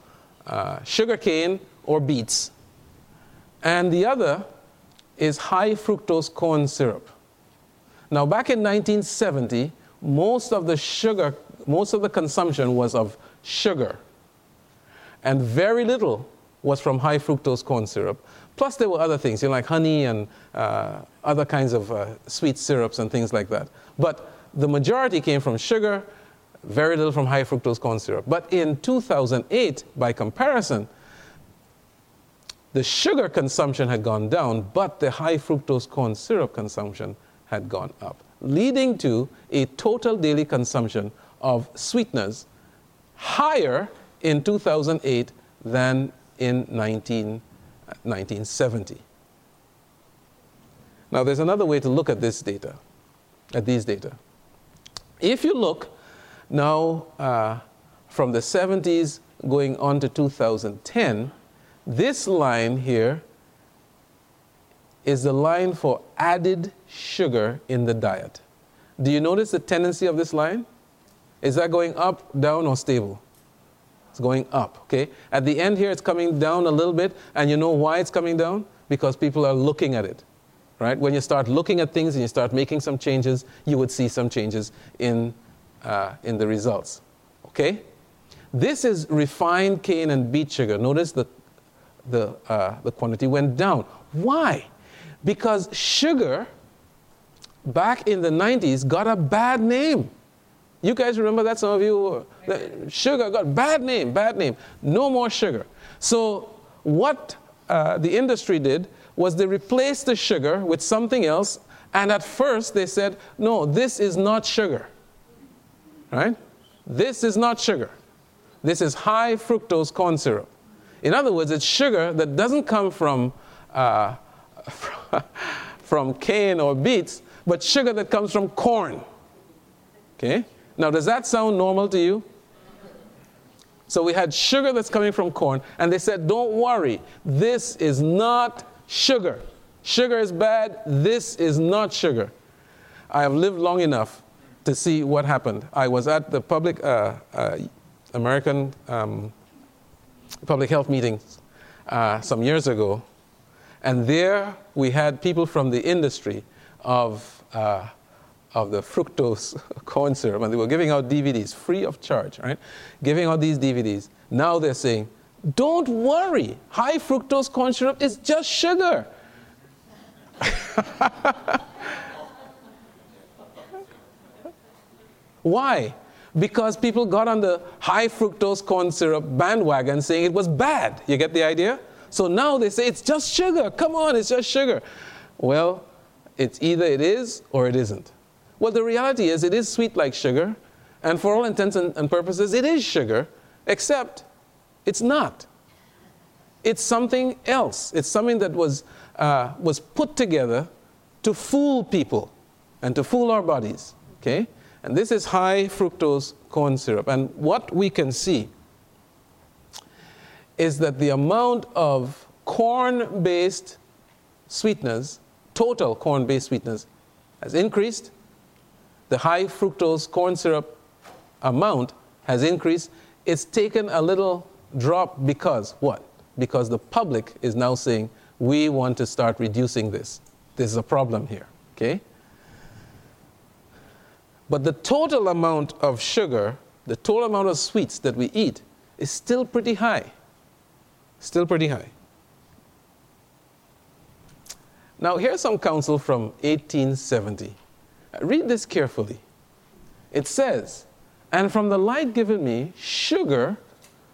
sugarcane or beets. And the other is high fructose corn syrup. Now back in 1970, most of the consumption was of sugar. And very little was from high fructose corn syrup. Plus there were other things, you know, like honey and other kinds of sweet syrups and things like that. But the majority came from sugar, very little from high fructose corn syrup. But in 2008, by comparison, the sugar consumption had gone down, but the high fructose corn syrup consumption had gone up, leading to a total daily consumption of sweeteners higher in 2008 than in 1970. Now there's another way to look at this data, at these data. If you look now from the 70s going on to 2010, this line here is the line for added sugar in the diet. Do you notice the tendency of this line? Is that going up, down, or stable? It's going up, okay? At the end here, it's coming down a little bit, and you know why it's coming down? Because people are looking at it, right? When you start looking at things and you start making some changes, you would see some changes in the results, okay? This is refined cane and beet sugar. Notice the quantity went down. Why? Because sugar, back in the 90s, got a bad name. You guys remember that? Some of you, sugar got bad name. No more sugar. So what the industry did was they replaced the sugar with something else. And at first they said, no, this is not sugar. Right? This is not sugar. This is high fructose corn syrup. In other words, it's sugar that doesn't come from cane or beets, but sugar that comes from corn. Okay? Now, does that sound normal to you? So we had sugar that's coming from corn, and they said, don't worry, this is not sugar. Sugar is bad, this is not sugar. I have lived long enough to see what happened. I was at the public American public health meetings some years ago, and there we had people from the industry of the fructose corn syrup, and they were giving out DVDs free of charge, right? Giving out these DVDs. Now they're saying, don't worry, high fructose corn syrup is just sugar. Why? Because people got on the high fructose corn syrup bandwagon saying it was bad. You get the idea? So now they say, it's just sugar. Come on, it's just sugar. Well, it's either it is or it isn't. Well, the reality is it is sweet like sugar, and for all intents and purposes, it is sugar, except it's not. It's something else. It's something that was put together to fool people and to fool our bodies, okay? And this is high fructose corn syrup. And what we can see is that the amount of corn-based sweeteners, total corn-based sweeteners, has increased. The high fructose corn syrup amount has increased. It's taken a little drop because what? Because the public is now saying, we want to start reducing this. This is a problem here, okay? But the total amount of sugar, the total amount of sweets that we eat is still pretty high. Still pretty high. Now, here's some counsel from 1870. Read this carefully. It says, and from the light given me, sugar,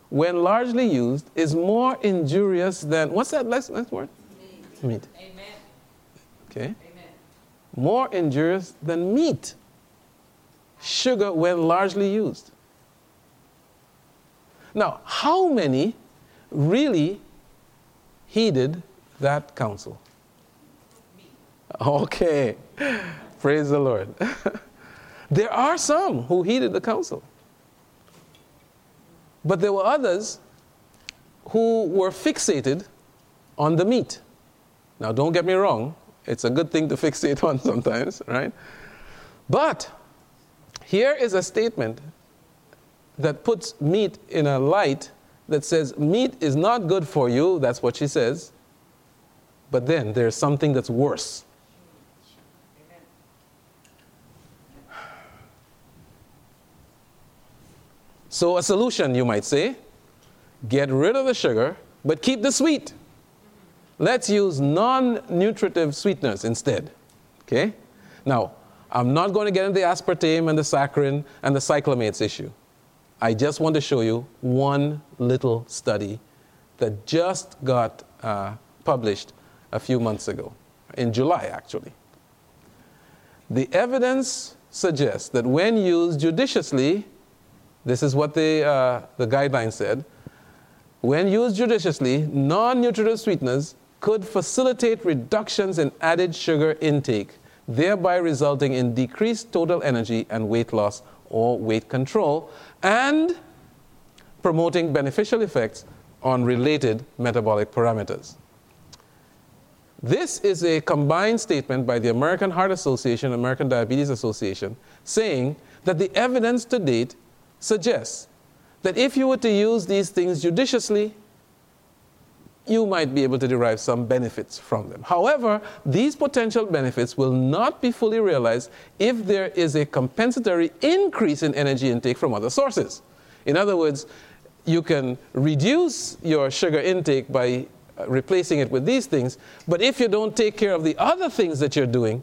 when largely used, is more injurious than, what's that last word? Meat. Amen. Okay. Amen. More injurious than meat. Sugar, when largely used. Now, how many really heeded that counsel? Me. Okay. Praise the Lord. There are some who heeded the counsel. But there were others who were fixated on the meat. Now, don't get me wrong. It's a good thing to fixate on sometimes, right? But here is a statement that puts meat in a light that says, meat is not good for you. That's what she says. But then there's something that's worse. So a solution, you might say, get rid of the sugar, but keep the sweet. Let's use non-nutritive sweeteners instead. Okay? Now, I'm not going to get into the aspartame and the saccharin and the cyclamates issue. I just want to show you one little study that just got published a few months ago, in July, actually. The evidence suggests that when used judiciously, this is what the guideline said. When used judiciously, non-nutritive sweeteners could facilitate reductions in added sugar intake, thereby resulting in decreased total energy and weight loss or weight control, and promoting beneficial effects on related metabolic parameters. This is a combined statement by the American Heart Association and American Diabetes Association saying that the evidence to date suggests that if you were to use these things judiciously, you might be able to derive some benefits from them. However, these potential benefits will not be fully realized if there is a compensatory increase in energy intake from other sources. In other words, you can reduce your sugar intake by replacing it with these things, but if you don't take care of the other things that you're doing,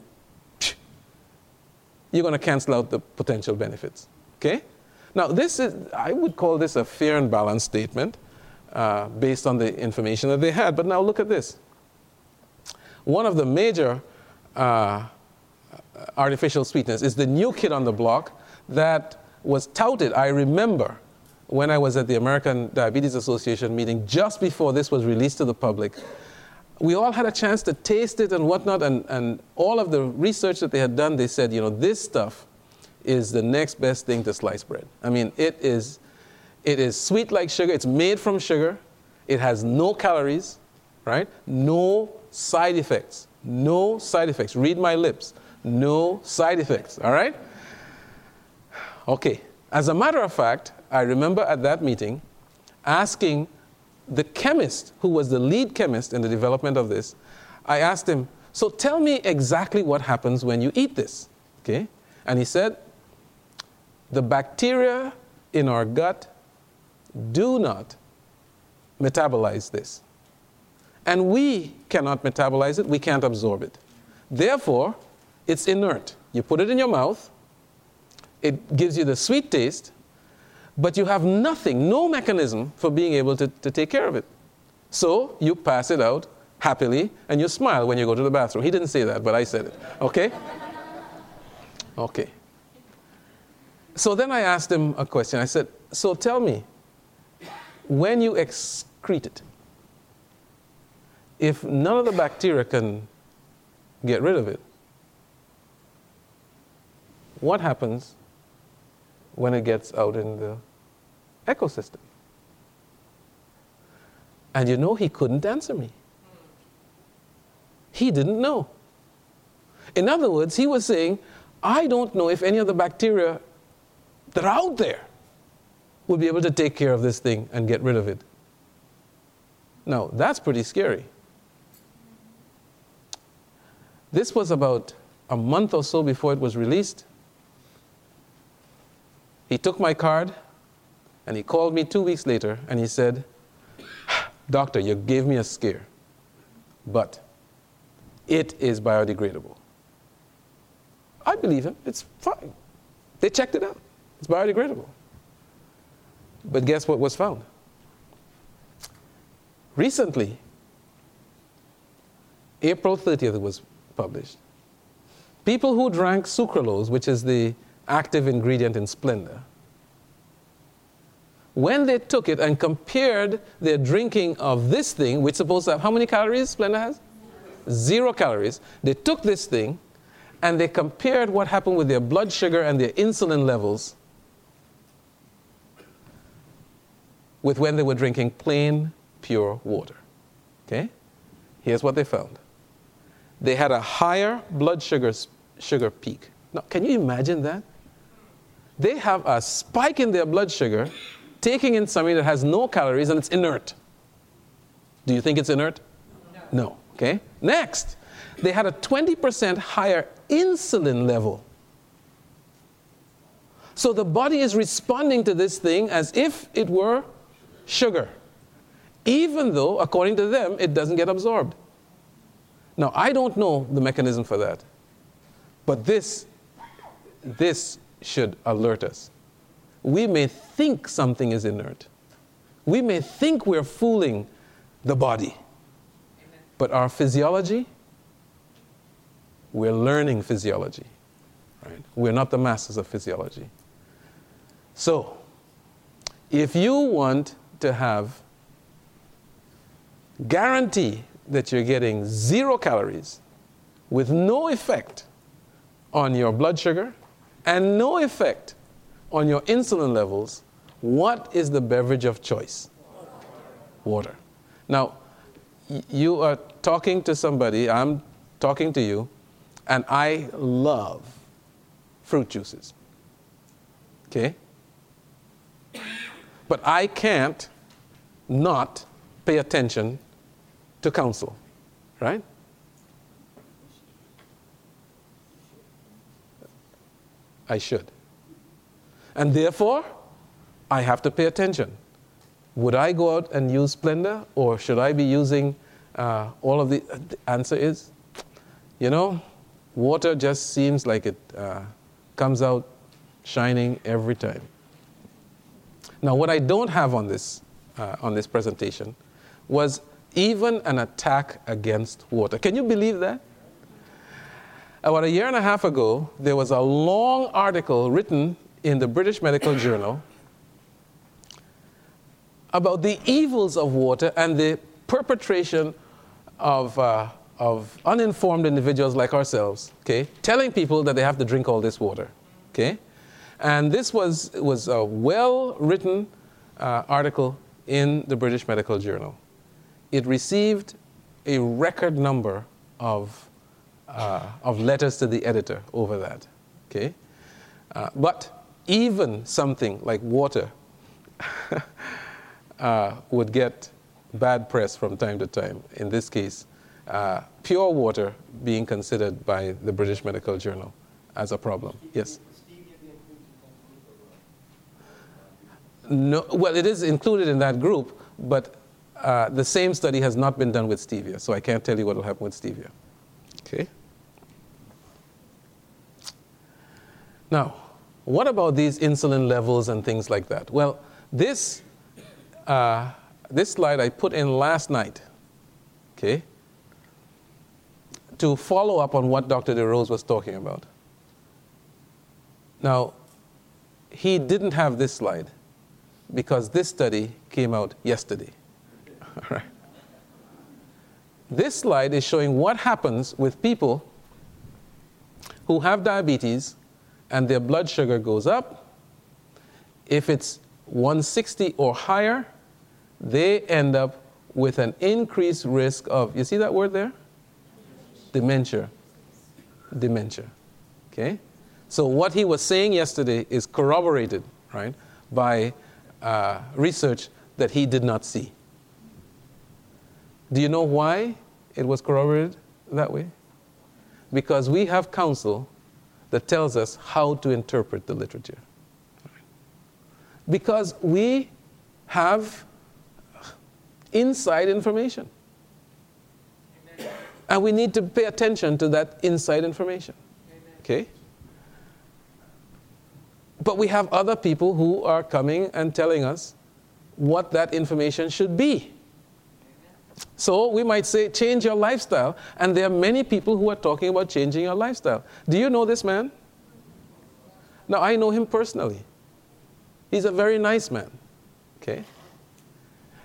you're going to cancel out the potential benefits. Okay? Now, this is, I would call this a fair and balanced statement. Based on the information that they had. But now look at this. One of the major artificial sweeteners is the new kid on the block that was touted. I remember when I was at the American Diabetes Association meeting just before this was released to the public, we all had a chance to taste it and whatnot, and all of the research that they had done, they said, you know, this stuff is the next best thing to sliced bread. I mean, it is sweet like sugar. It's made from sugar. It has no calories, right? No side effects. No side effects. Read my lips. No side effects, all right? Okay. As a matter of fact, I remember at that meeting asking the chemist, who was the lead chemist in the development of this, I asked him, so tell me exactly what happens when you eat this, okay? And he said, the bacteria in our gut do not metabolize this. And we cannot metabolize it. We can't absorb it. Therefore, it's inert. You put it in your mouth. It gives you the sweet taste. But you have nothing, no mechanism for being able to take care of it. So you pass it out happily, and you smile when you go to the bathroom. He didn't say that, but I said it. Okay? Okay. So then I asked him a question. I said, so tell me, when you excrete it, if none of the bacteria can get rid of it, what happens when it gets out in the ecosystem? And you know, he couldn't answer me. He didn't know. In other words, he was saying, I don't know if any of the bacteria that are out there will be able to take care of this thing and get rid of it. Now, that's pretty scary. This was about a month or so before it was released. He took my card, and he called me 2 weeks later, and he said, Doctor, you gave me a scare, but it is biodegradable. I believe him. It's fine. They checked it out. It's biodegradable. But guess what was found? Recently, April 30th it was published. People who drank sucralose, which is the active ingredient in Splenda, when they took it and compared their drinking of this thing, which is supposed to have how many calories Splenda has? 0 calories. They took this thing and they compared what happened with their blood sugar and their insulin levels with when they were drinking plain, pure water. Okay? Here's what they found. They had a higher blood sugar peak. Now, can you imagine that? They have a spike in their blood sugar, taking in something that has no calories, and it's inert. Do you think it's inert? No. Okay? Next, they had a 20% higher insulin level. So the body is responding to this thing as if it were sugar, even though, according to them, it doesn't get absorbed. Now, I don't know the mechanism for that, but this should alert us. We may think something is inert. We may think we're fooling the body. Amen. But our physiology, we're learning physiology. Right? We're not the masters of physiology. So, if you want to have guarantee that you're getting 0 calories with no effect on your blood sugar and no effect on your insulin levels, what is the beverage of choice? Water. Now, you are talking to somebody, I'm talking to you, and I love fruit juices, okay? But I can't not pay attention to counsel, right? I should. And therefore, I have to pay attention. Would I go out and use Splenda, or should I be using all of the... The answer is, you know, water just seems like it comes out shining every time. Now, what I don't have on this presentation was even an attack against water. Can you believe that? About a year and a half ago, there was a long article written in the British Medical Journal about the evils of water and the perpetration of uninformed individuals like ourselves, okay, telling people that they have to drink all this water, okay? And this was a well-written article in the British Medical Journal. It received a record number of letters to the editor over that, okay? But even something like water would get bad press from time to time. In this case, pure water being considered by the British Medical Journal as a problem. Yes? No, well, it is included in that group, but the same study has not been done with stevia, so I can't tell you what will happen with stevia. Okay. Now, what about these insulin levels and things like that? Well, this slide I put in last night, okay, to follow up on what Dr. DeRose was talking about. Now, he didn't have this slide, because this study came out yesterday. All right. This slide is showing what happens with people who have diabetes and their blood sugar goes up. If it's 160 or higher, they end up with an increased risk of, you see that word there? Dementia. Dementia. Okay? So what he was saying yesterday is corroborated, right, by research that he did not see. Do you know why it was corroborated that way? Because we have counsel that tells us how to interpret the literature. Because we have inside information. Amen. And we need to pay attention to that inside information. Amen. Okay? But we have other people who are coming and telling us what that information should be. So we might say, change your lifestyle. And there are many people who are talking about changing your lifestyle. Do you know this man? Now, I know him personally. He's a very nice man. Okay?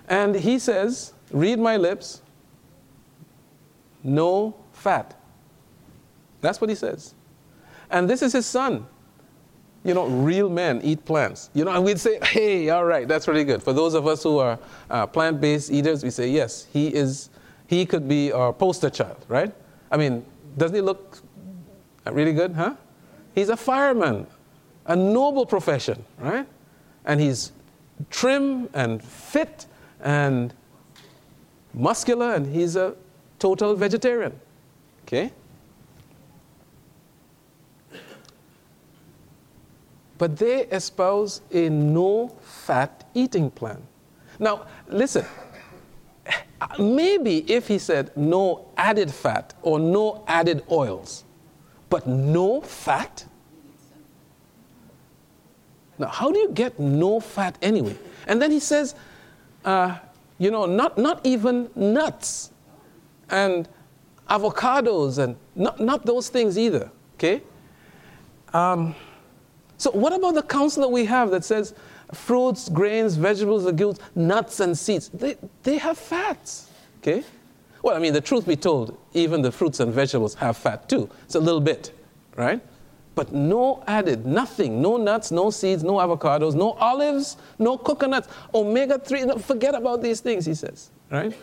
And he says, read my lips, no fat. That's what he says. And this is his son. You know, real men eat plants. You know, and we'd say, hey, all right, that's really good. For those of us who are plant-based eaters, we say, yes, he could be our poster child, right? I mean, doesn't he look really good, huh? He's a fireman, a noble profession, right? And he's trim and fit and muscular, and he's a total vegetarian, okay? But they espouse a no-fat eating plan. Now, listen, maybe if he said no added fat or no added oils, but no fat? Now, how do you get no fat anyway? And then he says, you know, not even nuts and avocados and not those things either, okay? So what about the counsel that we have that says fruits, grains, vegetables, legumes, nuts and seeds? They have fats, okay? Well, I mean, the truth be told, even the fruits and vegetables have fat too. It's a little bit, right? But no added, nothing, no nuts, no seeds, no avocados, no olives, no coconuts, omega-3, forget about these things, he says, right?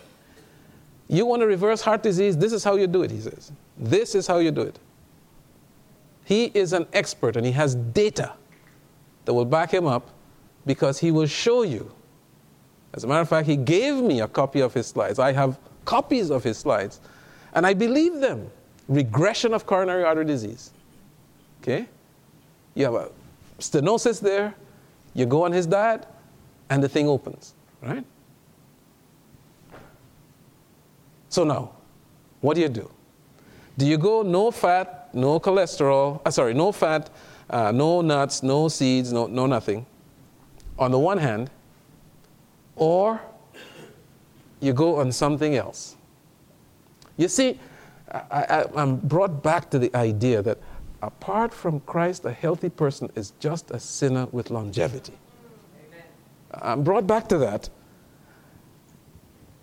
You want to reverse heart disease? This is how you do it, he says. This is how you do it. He is an expert, and he has data that will back him up, because he will show you. As a matter of fact, he gave me a copy of his slides. I have copies of his slides, and I believe them. Regression of coronary artery disease. Okay? You have a stenosis there, you go on his diet, and the thing opens, right? So now, what do? Do you go no fat, no cholesterol, no fat, no nuts, no seeds, no nothing, on the one hand, or you go on something else? You see, I'm brought back to the idea that apart from Christ, a healthy person is just a sinner with longevity. Amen. I'm brought back to that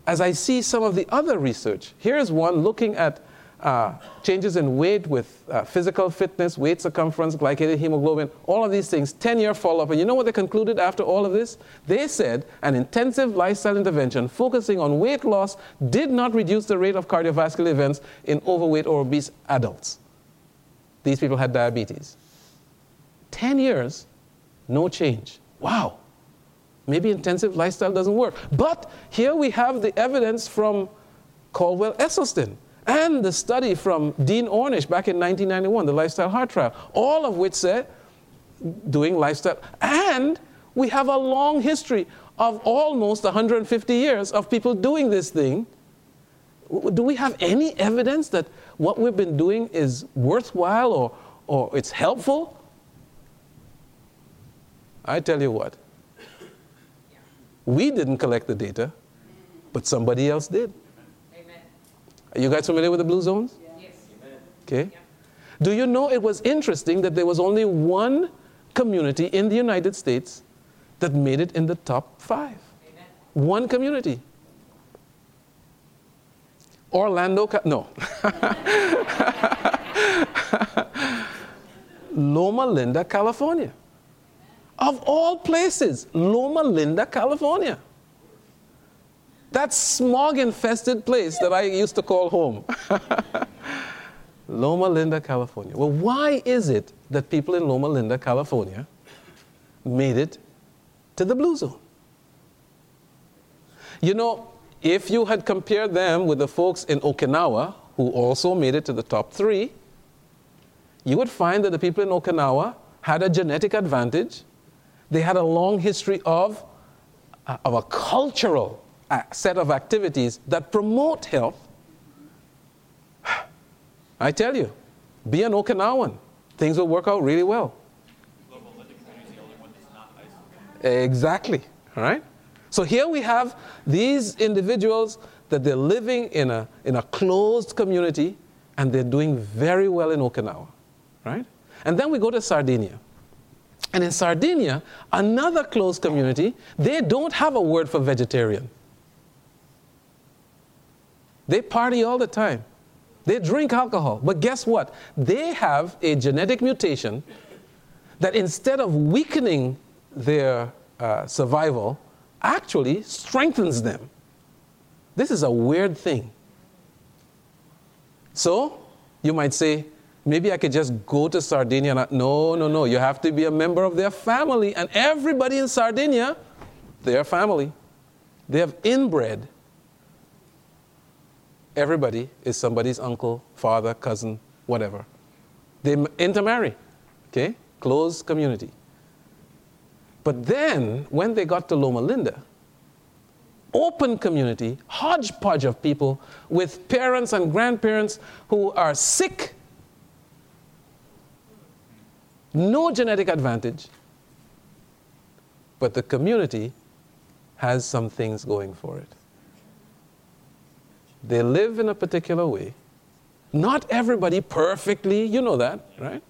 as I see some of the other research. Here's one looking at changes in weight with physical fitness, weight circumference, glycated hemoglobin, all of these things, 10-year follow-up. And you know what they concluded after all of this? They said an intensive lifestyle intervention focusing on weight loss did not reduce the rate of cardiovascular events in overweight or obese adults. These people had diabetes. 10 years, no change. Wow. Maybe intensive lifestyle doesn't work. But here we have the evidence from Caldwell-Esselstyn, and the study from Dean Ornish back in 1991, the lifestyle heart trial, all of which said doing lifestyle. And we have a long history of almost 150 years of people doing this thing. Do we have any evidence that what we've been doing is worthwhile or it's helpful? I tell you what, we didn't collect the data, but somebody else did. Are you guys familiar with the blue zones? Yes. Okay. Yeah. Do you know it was interesting that there was only one community in the United States that made it in the top 5? Amen. One community. Loma Linda, California. Of all places, Loma Linda, California. That smog-infested place that I used to call home. Loma Linda, California. Well, why is it that people in Loma Linda, California made it to the blue zone? You know, if you had compared them with the folks in Okinawa, who also made it to the top 3, you would find that the people in Okinawa had a genetic advantage. They had a long history of a cultural a set of activities that promote health. I tell you, be an Okinawan. Things will work out really well. Global is the only one that's not isolated. Exactly. All right? So here we have these individuals that they're living in a closed community, and they're doing very well in Okinawa. Right? And then we go to Sardinia. And in Sardinia, another closed community, they don't have a word for vegetarian. They party all the time. They drink alcohol. But guess what? They have a genetic mutation that instead of weakening their survival, actually strengthens them. This is a weird thing. So, you might say, maybe I could just go to Sardinia. No. You have to be a member of their family. And everybody in Sardinia, their family, they have inbred. Everybody is somebody's uncle, father, cousin, whatever. They intermarry. Okay? Closed community. But then, when they got to Loma Linda, open community, hodgepodge of people with parents and grandparents who are sick, no genetic advantage, but the community has some things going for it. They live in a particular way. Not everybody perfectly, you know that, right?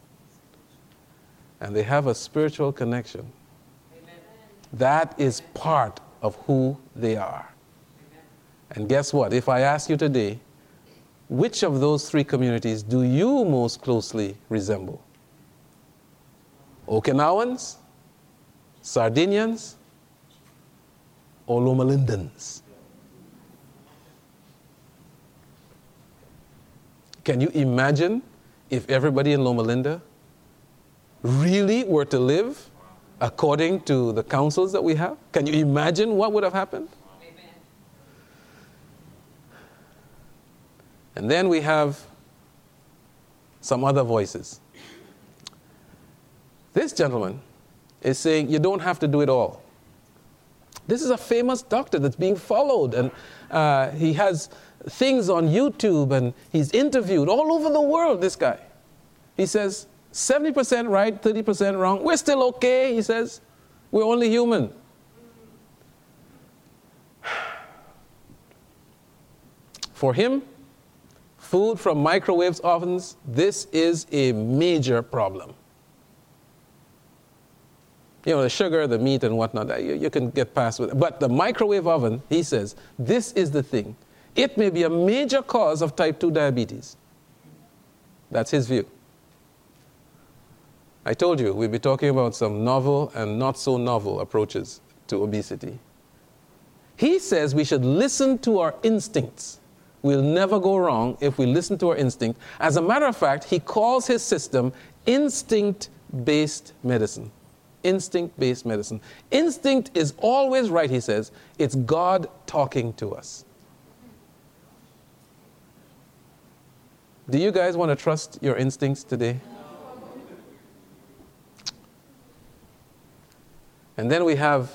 And they have a spiritual connection. Amen. That is part of who they are. Amen. And guess what? If I ask you today, which of those 3 communities do you most closely resemble? Okinawans, Sardinians, or Loma Lindans? Can you imagine if everybody in Loma Linda really were to live according to the counsels that we have? Can you imagine what would have happened? Amen. And then we have some other voices. This gentleman is saying you don't have to do it all. This is a famous doctor that's being followed, and he has things on YouTube, and he's interviewed all over the world, this guy. He says, 70% right, 30% wrong. We're still okay, he says. We're only human. For him, food from microwave ovens, this is a major problem. You know, the sugar, the meat, and whatnot, you can get past with it. But the microwave oven, he says, this is the thing. It may be a major cause of type 2 diabetes. That's his view. I told you, we'll be talking about some novel and not so novel approaches to obesity. He says we should listen to our instincts. We'll never go wrong if we listen to our instinct. As a matter of fact, he calls his system instinct-based medicine. Instinct-based medicine. Instinct is always right, he says. It's God talking to us. Do you guys want to trust your instincts today? And then we have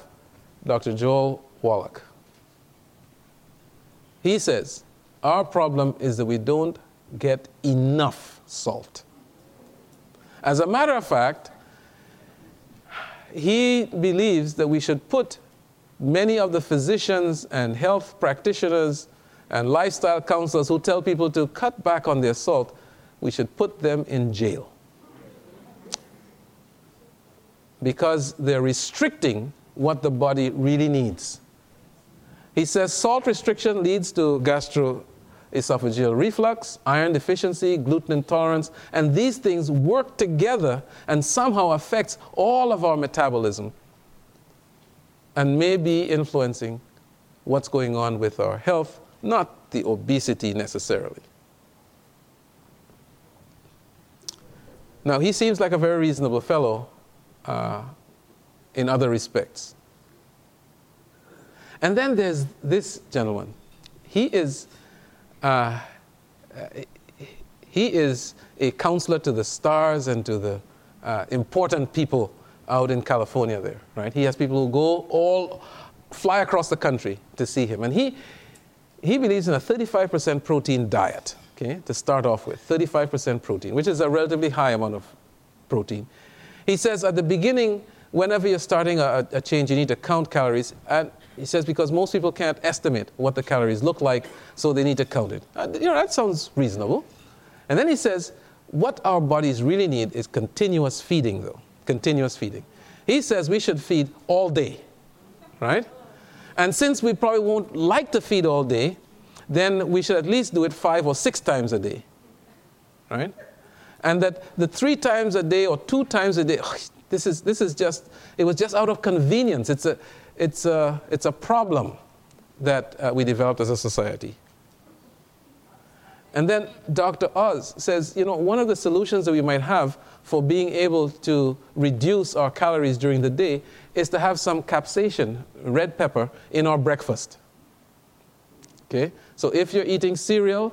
Dr. Joel Wallach. He says, our problem is that we don't get enough salt. As a matter of fact, he believes that we should put many of the physicians and health practitioners and lifestyle counselors who tell people to cut back on their salt, we should put them in jail. Because they're restricting what the body really needs. He says salt restriction leads to gastroesophageal reflux, iron deficiency, gluten intolerance, and these things work together and somehow affects all of our metabolism and may be influencing what's going on with our health, not the obesity necessarily. Now, he seems like a very reasonable fellow in other respects. And then there's this gentleman. He is a counselor to the stars and to the important people out in California there, right? He has people who go fly across the country to see him. And he believes in a 35% protein diet, okay, to start off with, 35% protein, which is a relatively high amount of protein. He says at the beginning, whenever you're starting a change, you need to count calories. And he says because most people can't estimate what the calories look like, so they need to count it. That sounds reasonable. And then he says what our bodies really need is continuous feeding, though. Continuous feeding. He says we should feed all day, right? And since we probably won't like to feed all day, then we should at least do it 5 or 6 times a day, right? And that the 3 times a day or 2 times a day, this is just, it was just out of convenience. It's a problem that we developed as a society. And then Dr. Oz says, one of the solutions that we might have for being able to reduce our calories during the day is to have some capsaicin, red pepper, in our breakfast. Okay? So if you're eating cereal,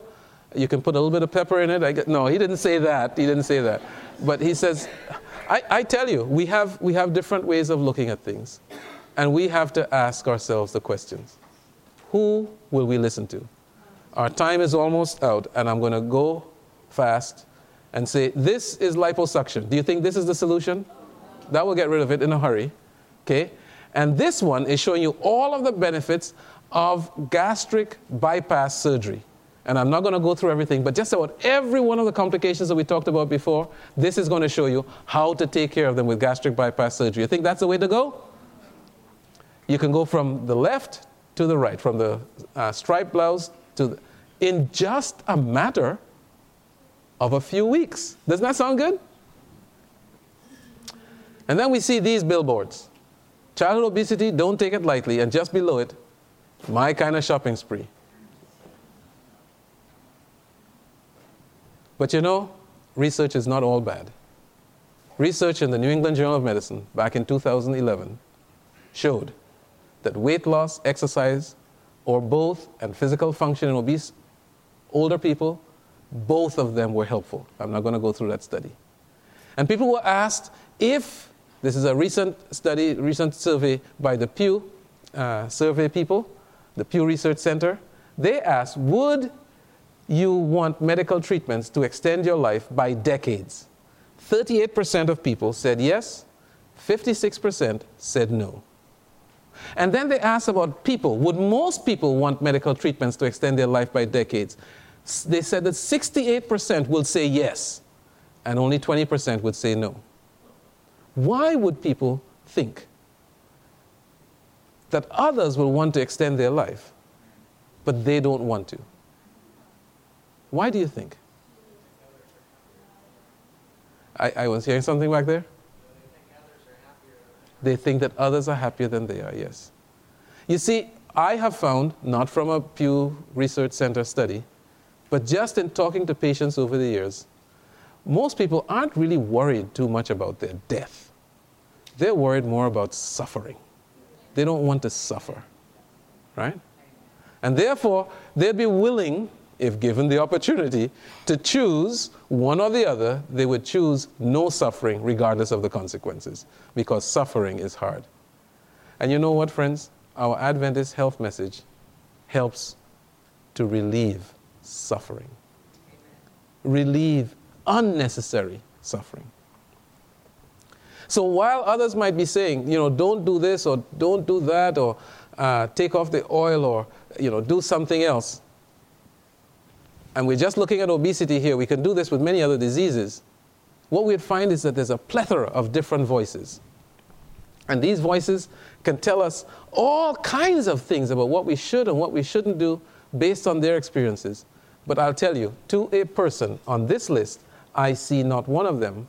you can put a little bit of pepper in it. No, he didn't say that. But he says, I tell you, we have different ways of looking at things. And we have to ask ourselves the questions. Who will we listen to? Our time is almost out, and I'm going to go fast and say, this is liposuction. Do you think this is the solution? That will get rid of it in a hurry. Okay? And this one is showing you all of the benefits of gastric bypass surgery. And I'm not going to go through everything, but just about every one of the complications that we talked about before, this is going to show you how to take care of them with gastric bypass surgery. You think that's the way to go? You can go from the left to the right, from the striped blouse to the... in just a matter of a few weeks. Doesn't that sound good? And then we see these billboards. Childhood obesity, don't take it lightly. And just below it, my kind of shopping spree. But you know, research is not all bad. Research in the New England Journal of Medicine back in 2011 showed that weight loss, exercise, or both, and physical function in obese older people, both of them were helpful. I'm not going to go through that study. And people were asked if, this is a recent survey by the Pew survey people, the Pew Research Center, they asked, would you want medical treatments to extend your life by decades? 38% of people said yes, 56% said no. And then they asked about people. Would most people want medical treatments to extend their life by decades? They said that 68% will say yes, and only 20% would say no. Why would people think that others will want to extend their life, but they don't want to? Why do you think? I was hearing something back there. They think that others are happier than they are, yes. You see, I have found, not from a Pew Research Center study, but just in talking to patients over the years, most people aren't really worried too much about their death. They're worried more about suffering. They don't want to suffer, right? And therefore, they'd be willing, if given the opportunity, to choose one or the other. They would choose no suffering regardless of the consequences, because suffering is hard. And you know what, friends? Our Adventist health message helps to relieve suffering. Relieve unnecessary suffering. So while others might be saying, you know, don't do this or don't do that, or take off the oil, or, you know, do something else, and we're just looking at obesity here, we can do this with many other diseases, what we'd find is that there's a plethora of different voices. And these voices can tell us all kinds of things about what we should and what we shouldn't do based on their experiences. But I'll tell you, to a person on this list, I see not one of them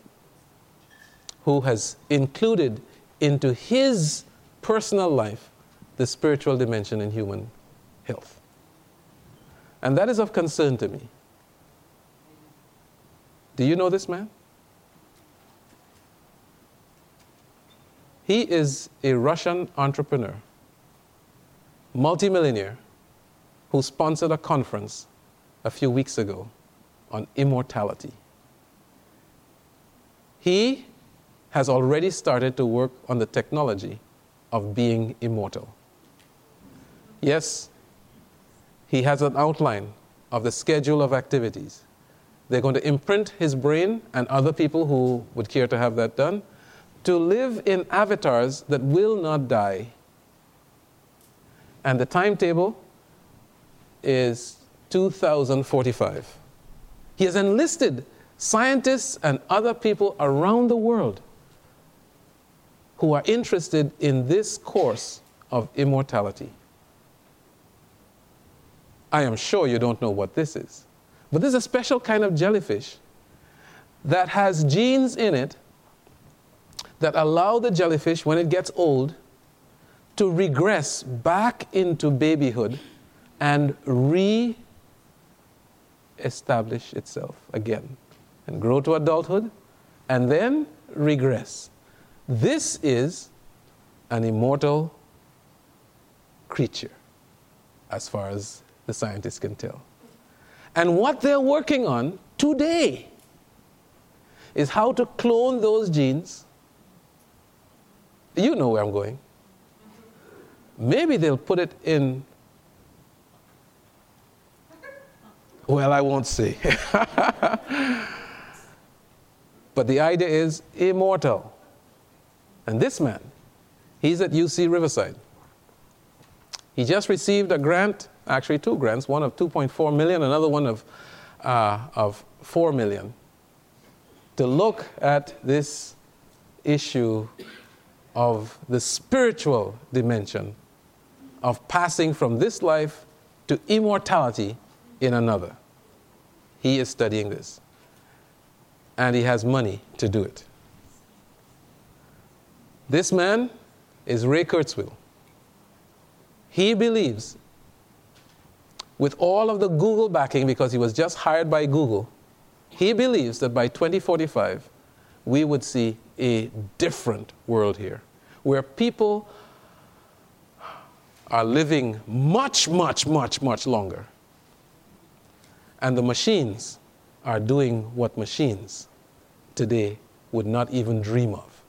who has included into his personal life the spiritual dimension in human health. And that is of concern to me. Do you know this man? He is a Russian entrepreneur, multimillionaire, who sponsored a conference a few weeks ago on immortality. He has already started to work on the technology of being immortal. Yes. He has an outline of the schedule of activities. They're going to imprint his brain, and other people who would care to have that done, to live in avatars that will not die. And the timetable is 2045. He has enlisted scientists and other people around the world who are interested in this course of immortality. I am sure you don't know what this is. But this is a special kind of jellyfish that has genes in it that allow the jellyfish, when it gets old, to regress back into babyhood and re-establish itself again and grow to adulthood and then regress. This is an immortal creature, as far as the scientists can tell. And what they're working on today is how to clone those genes. You know where I'm going. Maybe they'll put it in... well, I won't say. But the idea is immortal. And this man, he's at UC Riverside. He just received a grant, actually 2 grants, one of $2.4 million, another one of $4 million, to look at this issue of the spiritual dimension of passing from this life to immortality in another. He is studying this, and he has money to do it. This man is Ray Kurzweil. He believes, with all of the Google backing, because he was just hired by Google He believes that by 2045, we would see a different world here, where people are living much, much, much, much longer. And the machines are doing what machines today would not even dream of.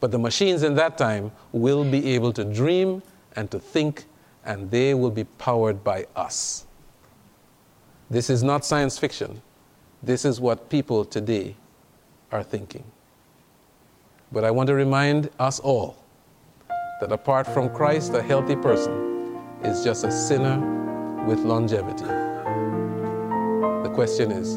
But the machines in that time will be able to dream and to think, and they will be powered by us. This is not science fiction. This is what people today are thinking. But I want to remind us all that apart from Christ, a healthy person is just a sinner with longevity. The question is,